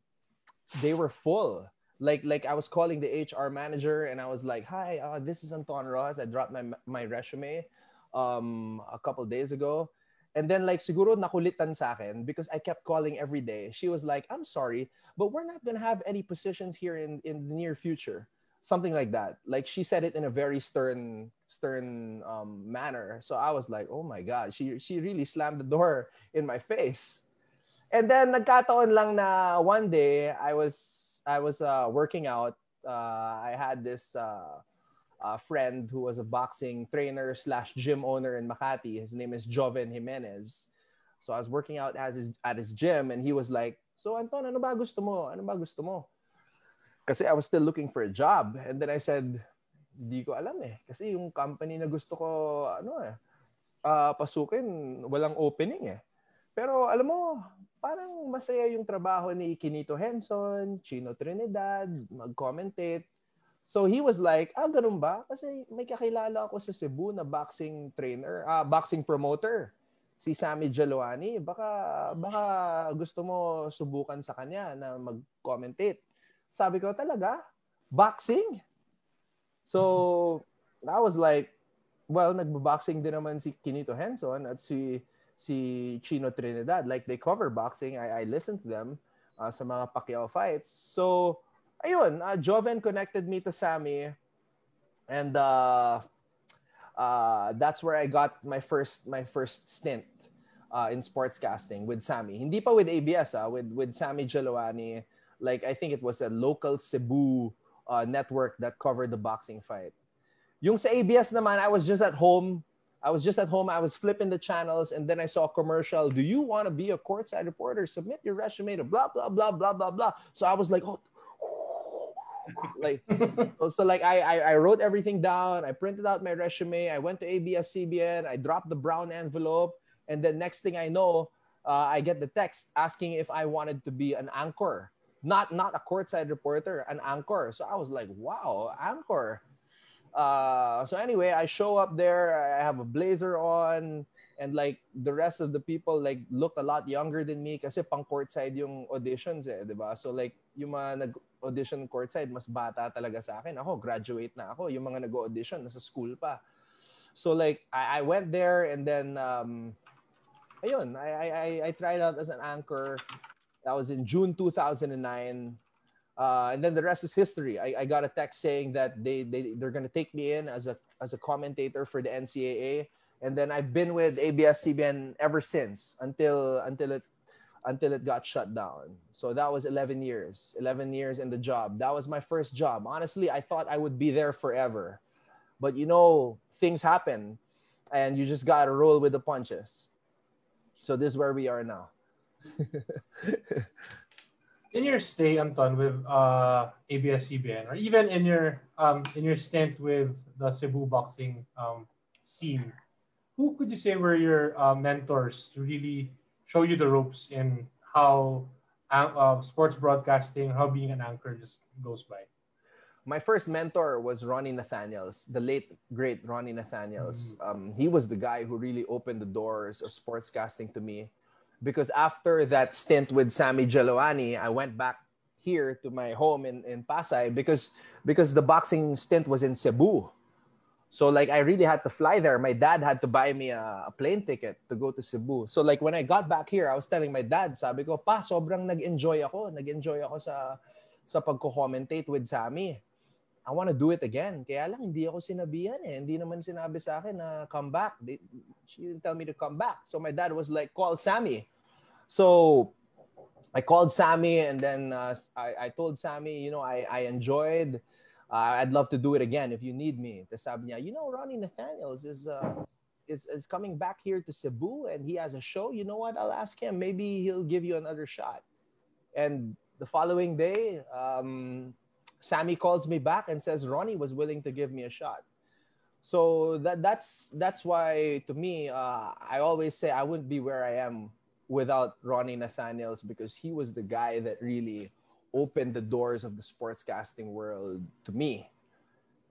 they were full. Like like I was calling the H R manager and I was like, "Hi, uh, this is Anton Roxas. I dropped my my resume um, a couple of days ago." And then like siguro nakulitan sa akin because I kept calling every day. She was like, "I'm sorry, but we're not gonna have any positions here in in the near future." Something like that. Like she said it in a very stern, stern um, manner. So I was like, oh my God, she she really slammed the door in my face. And then nagkataon lang na one day I was I was uh, working out. Uh, I had this uh, uh, friend who was a boxing trainer slash gym owner in Makati. His name is Joven Jimenez. So I was working out as his, at his gym, and he was like, "So Anton, ano ba gusto mo? Ano ba gusto mo?" Kasi I was still looking for a job. And then I said, di ko alam eh. Kasi yung company na gusto ko, ano eh, uh, pasukin, walang opening eh. Pero alam mo, parang masaya yung trabaho ni Kinito Henson, Chino Trinidad, mag-commentate. So he was like, ah, ganun ba? Kasi may kakilala ako sa Cebu na boxing trainer, uh, boxing promoter, si Sammy Jaluani. Baka, baka gusto mo subukan sa kanya na mag-commentate. Sabi ko, talaga? Boxing? So, I was like, well, nagbo-boxing din naman si Kinito Henson at si, si Chino Trinidad. Like, they cover boxing. I, I listened to them uh, sa mga Pacquiao fights. So, ayun, uh, Joven connected me to Sammy. And uh, uh, that's where I got my first, my first stint uh, in sportscasting with Sammy. Hindi pa with A B S, ah, with, with Sammy Jaluani. Like, I think it was a local Cebu uh, network that covered the boxing fight. Yung sa A B S naman, I was just at home. I was just at home. I was flipping the channels. And then I saw a commercial. Do you want to be a courtside reporter? Submit your resume to blah, blah, blah, blah, blah, blah. So I was like, oh. like So like, I, I, I wrote everything down. I printed out my resume. I went to A B S C B N. I dropped the brown envelope. And then next thing I know, uh, I get the text asking if I wanted to be an anchor. Not not a courtside reporter, an anchor. So I was like, wow, anchor. Uh, so anyway, I show up there. I have a blazer on. And like the rest of the people like looked a lot younger than me kasi pang courtside yung auditions eh, di ba? So like yung mga nag-audition courtside, mas bata talaga sa akin. Ako, graduate na ako. Yung mga nag-audition, nasa school pa. So like I, I went there and then, um, ayun, I, I, I tried out as an anchor. That was in June two thousand nine. Uh, and then the rest is history. I, I got a text saying that they, they, they're going to take me in as a, as a commentator for the N C A A. And then I've been with A B S C B N ever since until, until, it, until it got shut down. So that was eleven years, eleven years in the job. That was my first job. Honestly, I thought I would be there forever. But, you know, things happen and you just got to roll with the punches. So this is where we are now. In your stay, Anton, with uh, A B S C B N, or even in your um, in your stint with the Cebu boxing um, scene, who could you say were your uh, mentors to really show you the ropes in how uh, sports broadcasting, how being an anchor just goes by? My first mentor was Ronnie Nathaniels, the late, great Ronnie Nathaniels. Mm. Um, he was the guy who really opened the doors of sportscasting to me. Because after that stint with Sammy Geloani, I went back here to my home in, in Pasay because, because the boxing stint was in Cebu. So, like, I really had to fly there. My dad had to buy me a, a plane ticket to go to Cebu. So, like, when I got back here, I was telling my dad, sabi ko, Pa, sobrang nag-enjoy ako. Nag-enjoy ako sa, sa pagko-commentate with Sammy. I want to do it again. Kaya lang, hindi ako sinabihan eh. Hindi naman sinabi sa akin na come back. They, she didn't tell me to come back. So my dad was like, call Sammy. So I called Sammy and then uh, I, I told Sammy, you know, I, I enjoyed. Uh, I'd love to do it again if you need me. Tapos sabi niya, you know, Ronnie Nathaniels is, uh, is, is coming back here to Cebu and he has a show. You know what? I'll ask him. Maybe he'll give you another shot. And the following day, um, Sammy calls me back and says Ronnie was willing to give me a shot. So that, that's, that's why, to me, uh, I always say I wouldn't be where I am without Ronnie Nathaniels, because he was the guy that really opened the doors of the sportscasting world to me.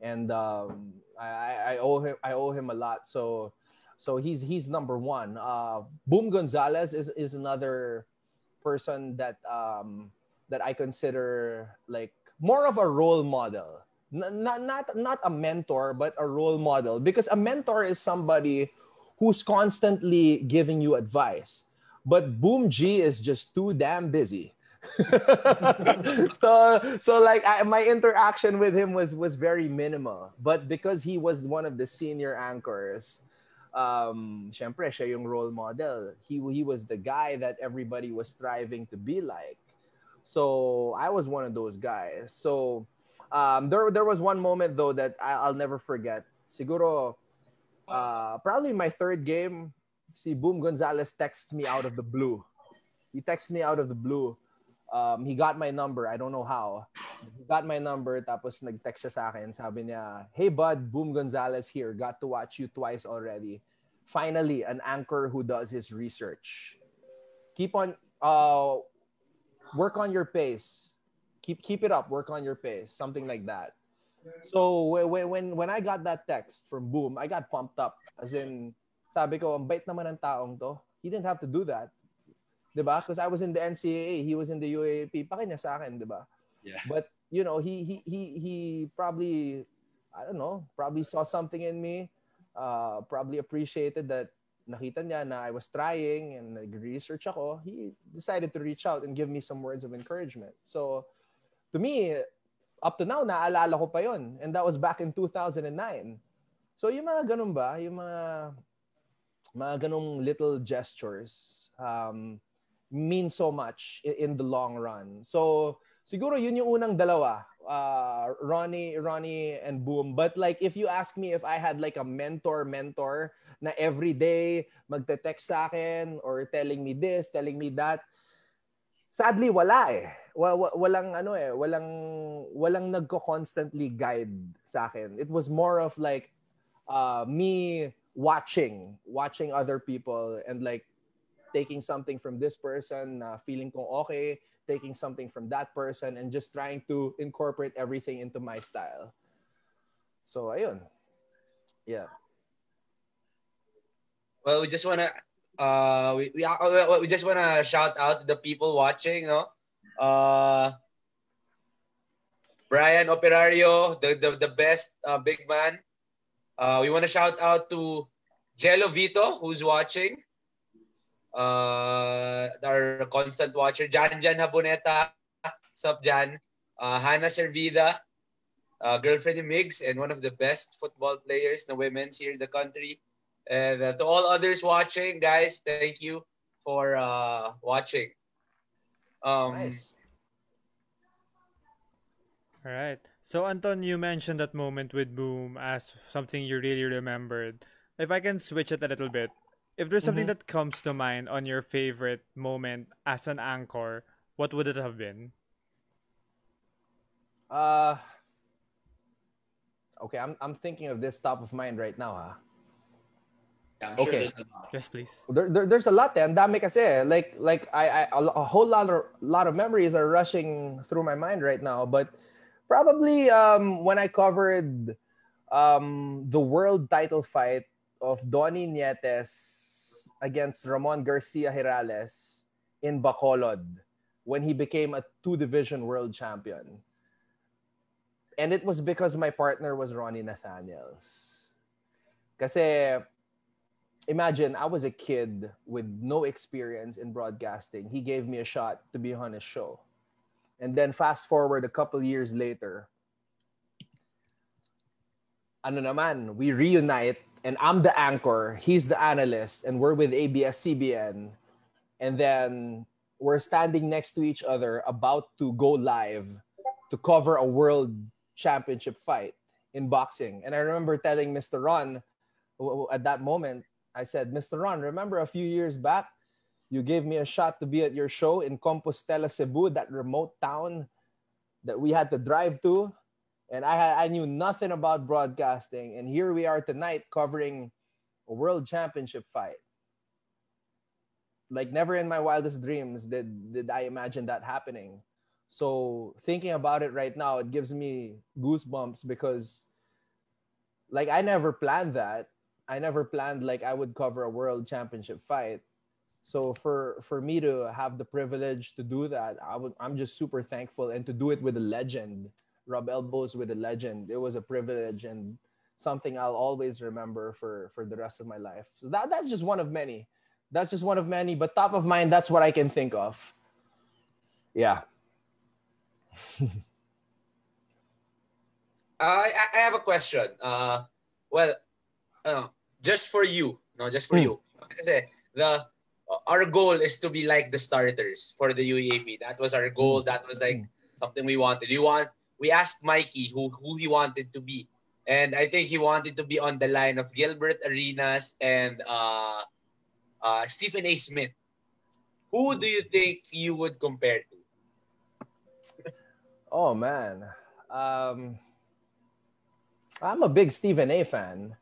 And um, I, I, owe him, I owe him a lot. So, so he's, he's number one. Uh, Boom Gonzalez is, is another person that, um, that I consider, like, more of a role model, not, not, not a mentor, but a role model. Because a mentor is somebody who's constantly giving you advice. But Boom G is just too damn busy. so, so like I, my interaction with him was, was very minimal. But because he was one of the senior anchors, um, syempre, siya yung role model. He, he was the guy that everybody was striving to be like. So I was one of those guys. So um, there, there was one moment, though, that I, I'll never forget. Siguro, uh, probably my third game, si Boom Gonzalez texts me out of the blue. He texts me out of the blue. Um, he got my number. I don't know how. He got my number, tapos nag-text siya sa akin. Sabi niya, hey, bud, Boom Gonzalez here. Got to watch you twice already. Finally, an anchor who does his research. Keep on... Uh, work on your pace. Keep keep it up. Work on your pace. Something like that. So when when when I got that text from Boom, I got pumped up. As in, sabi ko, ang bait naman ng taong to. He didn't have to do that, diba? Because I was in the N C A A, he was in the U A A P. Pakinya sa akin, diba? Yeah. But you know, he he he he probably, I don't know, probably saw something in me. Uh, probably appreciated that. Nakita niya na I was trying and nag-research ako, he decided to reach out and give me some words of encouragement. So, to me, up to now, naaalala ko pa yun. And that was back in two thousand nine. So, yung mga ganun ba, yung mga, mga ganung little gestures um, mean so much in, in the long run. So, siguro yun yung unang dalawa, uh, Ronnie, Ronnie and Boom. But like, if you ask me if I had like a mentor, mentor, na every day magte-text sa akin or telling me this, telling me that. Sadly, wala eh. Walang ano eh, walang walang nagko-constantly guide sa akin. It was more of like uh, me watching, watching other people and like taking something from this person, uh, feeling kong okay, taking something from that person and just trying to incorporate everything into my style. So, ayun. Yeah. Well, we just wanna, uh, we we, we just wanna shout out the people watching, no? Uh, Brian Operario, the the, the best uh, big man. Uh, we wanna shout out to Jello Vito, who's watching. Uh, our constant watcher, Jan Jan Haboneta, sup Jan. Uh, Hannah Servida, uh, girlfriend of Migs, and one of the best football players, the women's here in the country. And uh, to all others watching, guys, thank you for uh, watching. Um, nice. All right. So, Anton, you mentioned that moment with Boom as something you really remembered. If I can switch it a little bit, if there's something mm-hmm. that comes to mind on your favorite moment as an anchor, what would it have been? Uh, okay, I'm I'm thinking of this top of mind right now, huh? Yeah, I'm okay. Sure there's a lot. Yes, please. There, there, there's a lot, eh. Ang dami kasi. Like, like I, I a whole lot of lot of memories are rushing through my mind right now. But probably um, when I covered um, the world title fight of Donny Nietes against Ramon Garcia Hirales in Bacolod when he became a two-division world champion. And it was because my partner was Ronnie Nathaniels. Kasi, imagine, I was a kid with no experience in broadcasting. He gave me a shot to be on his show. And then fast forward a couple years later, ano naman, we reunite. And I'm the anchor, he's the analyst, and we're with A B S C B N. And then we're standing next to each other about to go live to cover a world championship fight in boxing. And I remember telling Mister Ron at that moment, I said, Mister Ron, remember a few years back, you gave me a shot to be at your show in Compostela, Cebu, that remote town that we had to drive to? And I had, I knew nothing about broadcasting. And here we are tonight covering a world championship fight. Like, never in my wildest dreams did, did I imagine that happening. So thinking about it right now, it gives me goosebumps because, like, I never planned that. I never planned, like, I would cover a world championship fight. So for, for me to have the privilege to do that, I would, I'm just super thankful. And to do it with a legend, rub elbows with a legend, it was a privilege and something I'll always remember for, for the rest of my life. So that, that's just one of many. That's just one of many, but top of mind, that's what I can think of. Yeah. uh, I, I have a question. Uh, well, uh, just for you, no, just for mm. you. The, our goal is to be like the starters for the U A A P. That was our goal. That was like something we wanted. You want, We asked Mikey who, who he wanted to be. And I think he wanted to be on the line of Gilbert Arenas and uh, uh, Stephen A. Smith. Who do you think you would compare to? Oh, man. Um, I'm a big Stephen A. fan.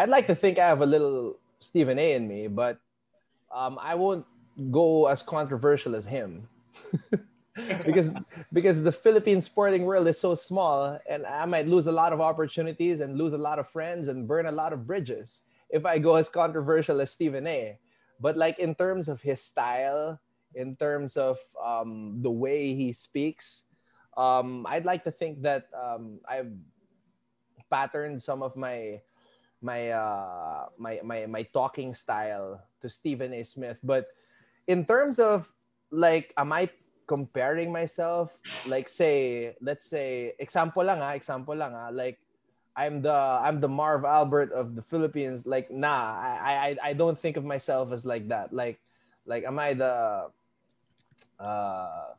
I'd like to think I have a little Stephen A. in me, but um, I won't go as controversial as him. because because the Philippine sporting world is so small, and I might lose a lot of opportunities and lose a lot of friends and burn a lot of bridges if I go as controversial as Stephen A. But, like, in terms of his style, in terms of um, the way he speaks, um, I'd like to think that um, I've patterned some of my my, uh, my my my talking style to Stephen A. Smith. But in terms of, like, am I comparing myself, like, say, let's say, example lang ah, example lang ah, like, I'm the I'm the Marv Albert of the Philippines. Like, nah, I I I don't think of myself as like that. Like, like, am I the, uh,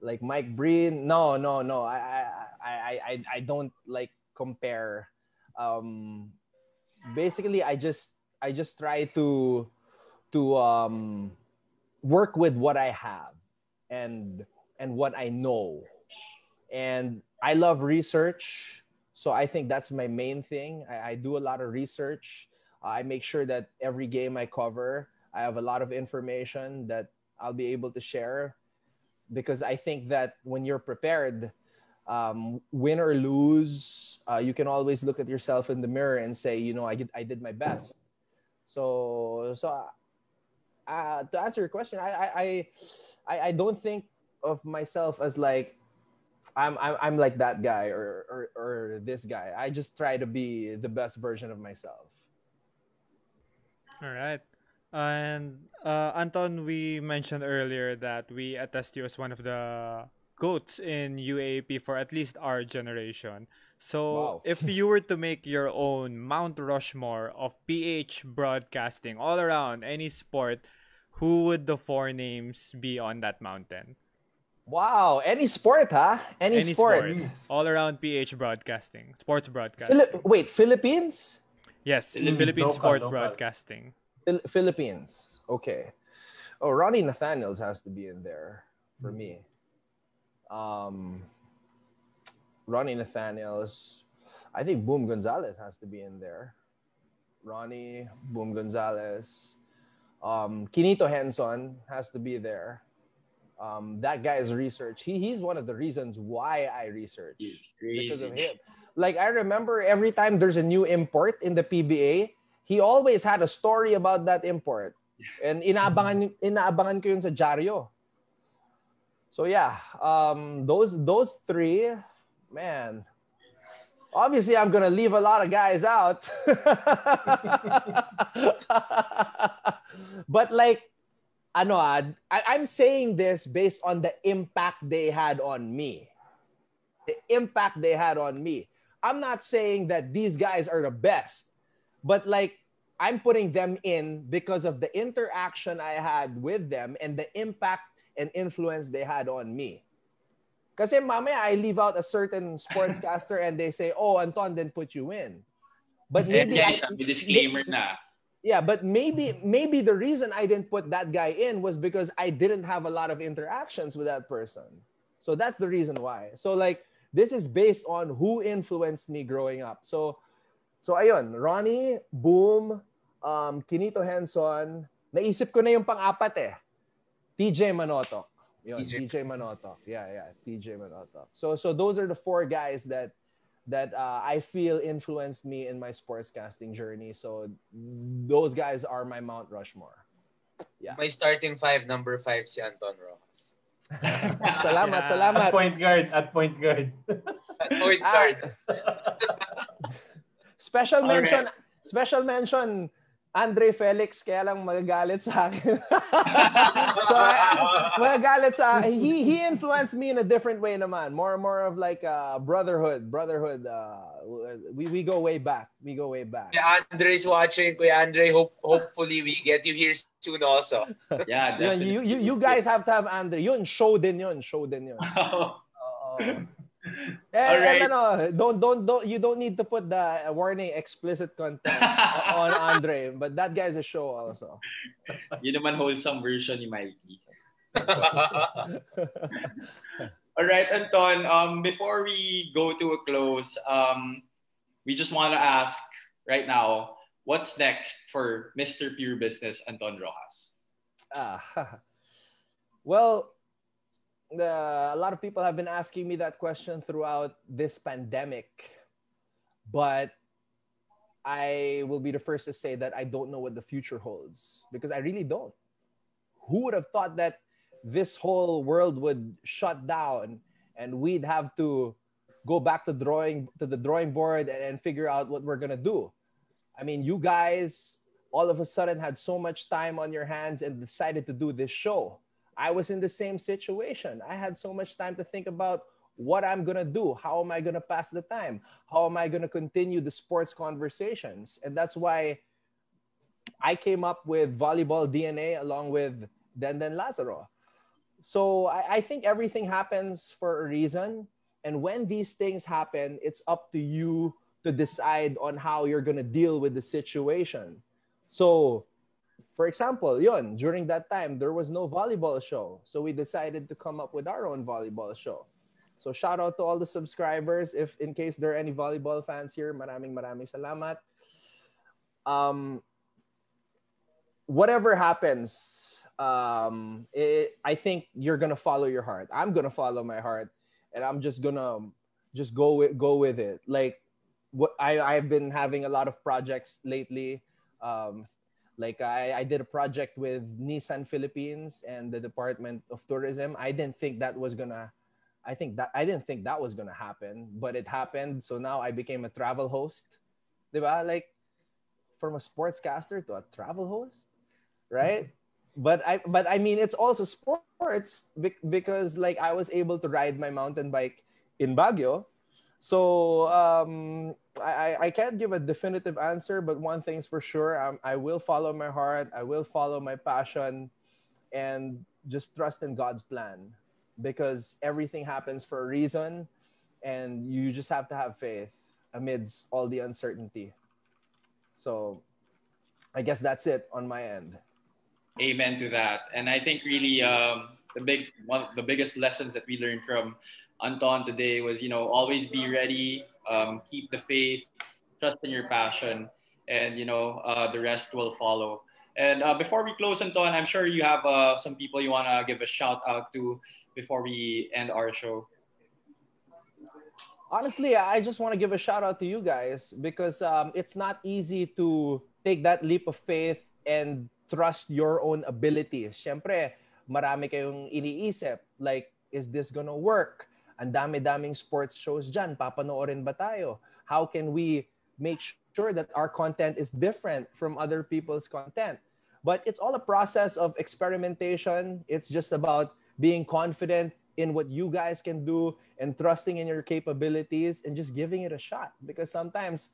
like Mike Breen? No, no, no. I I I I I don't like compare. Um, basically, I just I just try to to um work with what I have. and and what I know. And I love research, so I think that's my main thing. I, I do a lot of research. I make sure that every game I cover, I have a lot of information that I'll be able to share, because I think that when you're prepared, um, win or lose, uh, you can always look at yourself in the mirror and say, you know, I did, I did my best. So, so uh, to answer your question, I... I, I I, I don't think of myself as like I'm I'm, I'm like that guy or, or or this guy. I just try to be the best version of myself. All right. And uh, Anton, we mentioned earlier that we attest you as one of the GOATs in U A A P for at least our generation. So wow. If you were to make your own Mount Rushmore of P H broadcasting all around any sport, who would the four names be on that mountain? Wow, any sport, huh? Any, any sport. sport. All around P H broadcasting, sports broadcasting. Fili- wait, Philippines? Yes, Philippines, Philippine local, sport local. broadcasting. Phil- Philippines, okay. Oh, Ronnie Nathaniels has to be in there for me. Um, Ronnie Nathaniels. I think Boom Gonzalez has to be in there. Ronnie, Boom Gonzalez. Um, Quinito Henson has to be there. Um, that guy's research. He he's one of the reasons why I research because of him. Like I remember every time there's a new import in the P B A, he always had a story about that import. And inaabangan inaabangan ko yun sa dyaryo. So yeah, um, those those three, man. Obviously, I'm gonna leave a lot of guys out. But like, ano, I I'm saying this based on the impact they had on me. The impact they had on me. I'm not saying that these guys are the best, but like, I'm putting them in because of the interaction I had with them and the impact and influence they had on me. Kasi mamaya I leave out a certain sportscaster and they say, oh, Anton didn't put you in. But maybe yeah, I, disclaimer na. Yeah, but maybe maybe the reason I didn't put that guy in was because I didn't have a lot of interactions with that person. So that's the reason why. So like this is based on who influenced me growing up. So So ayun, Ronnie, Boom, um, Quinito Henson. Naisip ko na yung pang-apat eh. T J Manotok. Yun, T J Manotok. Yeah, yeah, T J Manotok. So so those are the four guys that that uh, I feel influenced me in my sportscasting journey. So those guys are my Mount Rushmore. Yeah. My starting five, number five si Anton Roxas. Salamat, yeah. salamat. At point guard, at point guard. At point guard. Special mention, right. special mention, Andre Felix, kaya lang magagalit sa akin. so, magagalit sa akin. He, he influenced me in a different way naman. More more of like uh, brotherhood. Brotherhood. Uh, we, we go way back. We go way back. Yeah, Andre's watching. Kuya Andre, hope, hopefully we get you here soon also. Yeah, definitely. You, you, you guys have to have Andre. Yun, show din yun. Show din yun. Oh. Uh-oh. Eh, all right. ano, don't don't don't you don't need to put the warning explicit content on Andre, but that guy's a show also. Yun naman wholesome version ni Mikey. All right, Anton. Um, before we go to a close, um, we just want to ask right now, what's next for Mister Pure Business, Anton Roxas? Ah, well. Uh, a lot of people have been asking me that question throughout this pandemic, but I will be the first to say that I don't know what the future holds because I really don't. Who would have thought that this whole world would shut down and we'd have to go back to drawing to the drawing board and, and figure out what we're gonna do? I mean, you guys all of a sudden had so much time on your hands and decided to do this show. I was in the same situation. I had so much time to think about what I'm going to do. How am I going to pass the time? How am I going to continue the sports conversations? And that's why I came up with Volleyball D N A along with Denden Lazaro. So I, I think everything happens for a reason. And when these things happen, it's up to you to decide on how you're going to deal with the situation. So for example, yun, during that time, there was no volleyball show. So we decided to come up with our own volleyball show. So shout out to all the subscribers. If in case there are any volleyball fans here, maraming maraming salamat. Um, whatever happens, um, it, I think you're going to follow your heart. I'm going to follow my heart. And I'm just going to just go with, go with it. Like what I, I've been having a lot of projects lately. Um, Like I, I did a project with Nissan Philippines and the Department of Tourism. I didn't think that was gonna, I think that I didn't think that was gonna happen, but it happened. So now I became a travel host, diba? Like from a sportscaster to a travel host, right? But I, but I mean, it's also sports because like I was able to ride my mountain bike in Baguio. So um, I, I can't give a definitive answer, but one thing's for sure, um, I will follow my heart. I will follow my passion. and just trust in God's plan, because everything happens for a reason, and you just have to have faith amidst all the uncertainty. So I guess that's it on my end. Amen to that. And I think really um, the big one, the biggest lessons that we learned from Anton today was, you know, always be ready, um, keep the faith, trust in your passion, and, you know, uh, the rest will follow. And uh, before we close, Anton, I'm sure you have uh, some people you want to give a shout out to before we end our show. Honestly, I just want to give a shout out to you guys, because um, it's not easy to take that leap of faith and trust your own abilities. Siyempre, marami kayong iniisip. Like, is this gonna work? Ang dami-daming sports shows dyan. Papanoorin ba tayo? How can we make sure that our content is different from other people's content? But it's all a process of experimentation. It's just about being confident in what you guys can do and trusting in your capabilities and just giving it a shot, because sometimes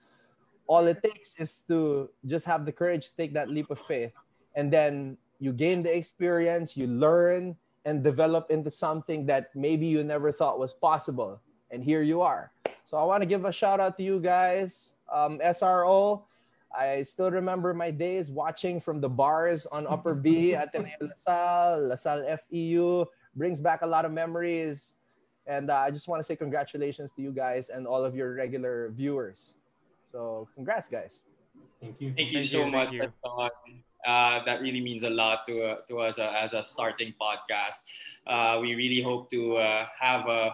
all it takes is to just have the courage to take that leap of faith, and then you gain the experience, you learn and develop into something that maybe you never thought was possible, and here you are. So I want to give a shout out to you guys. um, S R O, I still remember my days watching from the bars on Upper B at La Salle, La Salle F E U. Brings back a lot of memories. And uh, I just want to say congratulations to you guys and all of your regular viewers. So congrats, guys. Thank you. Thank you so much. Uh, that really means a lot to, uh, to us uh, as a starting podcast. Uh, we really hope to uh, have uh,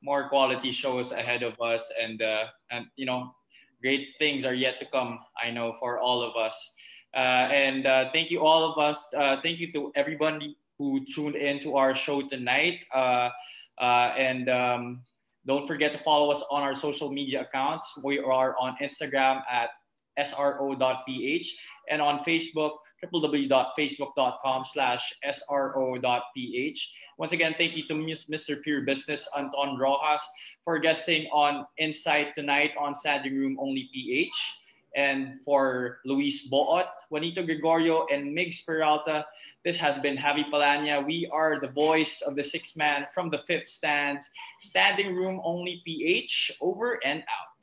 more quality shows ahead of us. And, uh, and, you know, great things are yet to come, I know, for all of us. Uh, and uh, thank you all of us. Uh, thank you to everybody who tuned into our show tonight. Uh, uh, and um, don't forget to follow us on our social media accounts. We are on Instagram at S R O dot P H and on Facebook, w w w dot facebook dot com slash S R O dot P H. Once again, thank you to Mister Pure Business, Anton Roxas, for guesting on Insight tonight on Standing Room Only P H. And for Luis Boot, Juanito Gregorio, and Migs Peralta, this has been Javi Palanya. We are the voice of the sixth man from the fifth stand. Standing Room Only P H, over and out.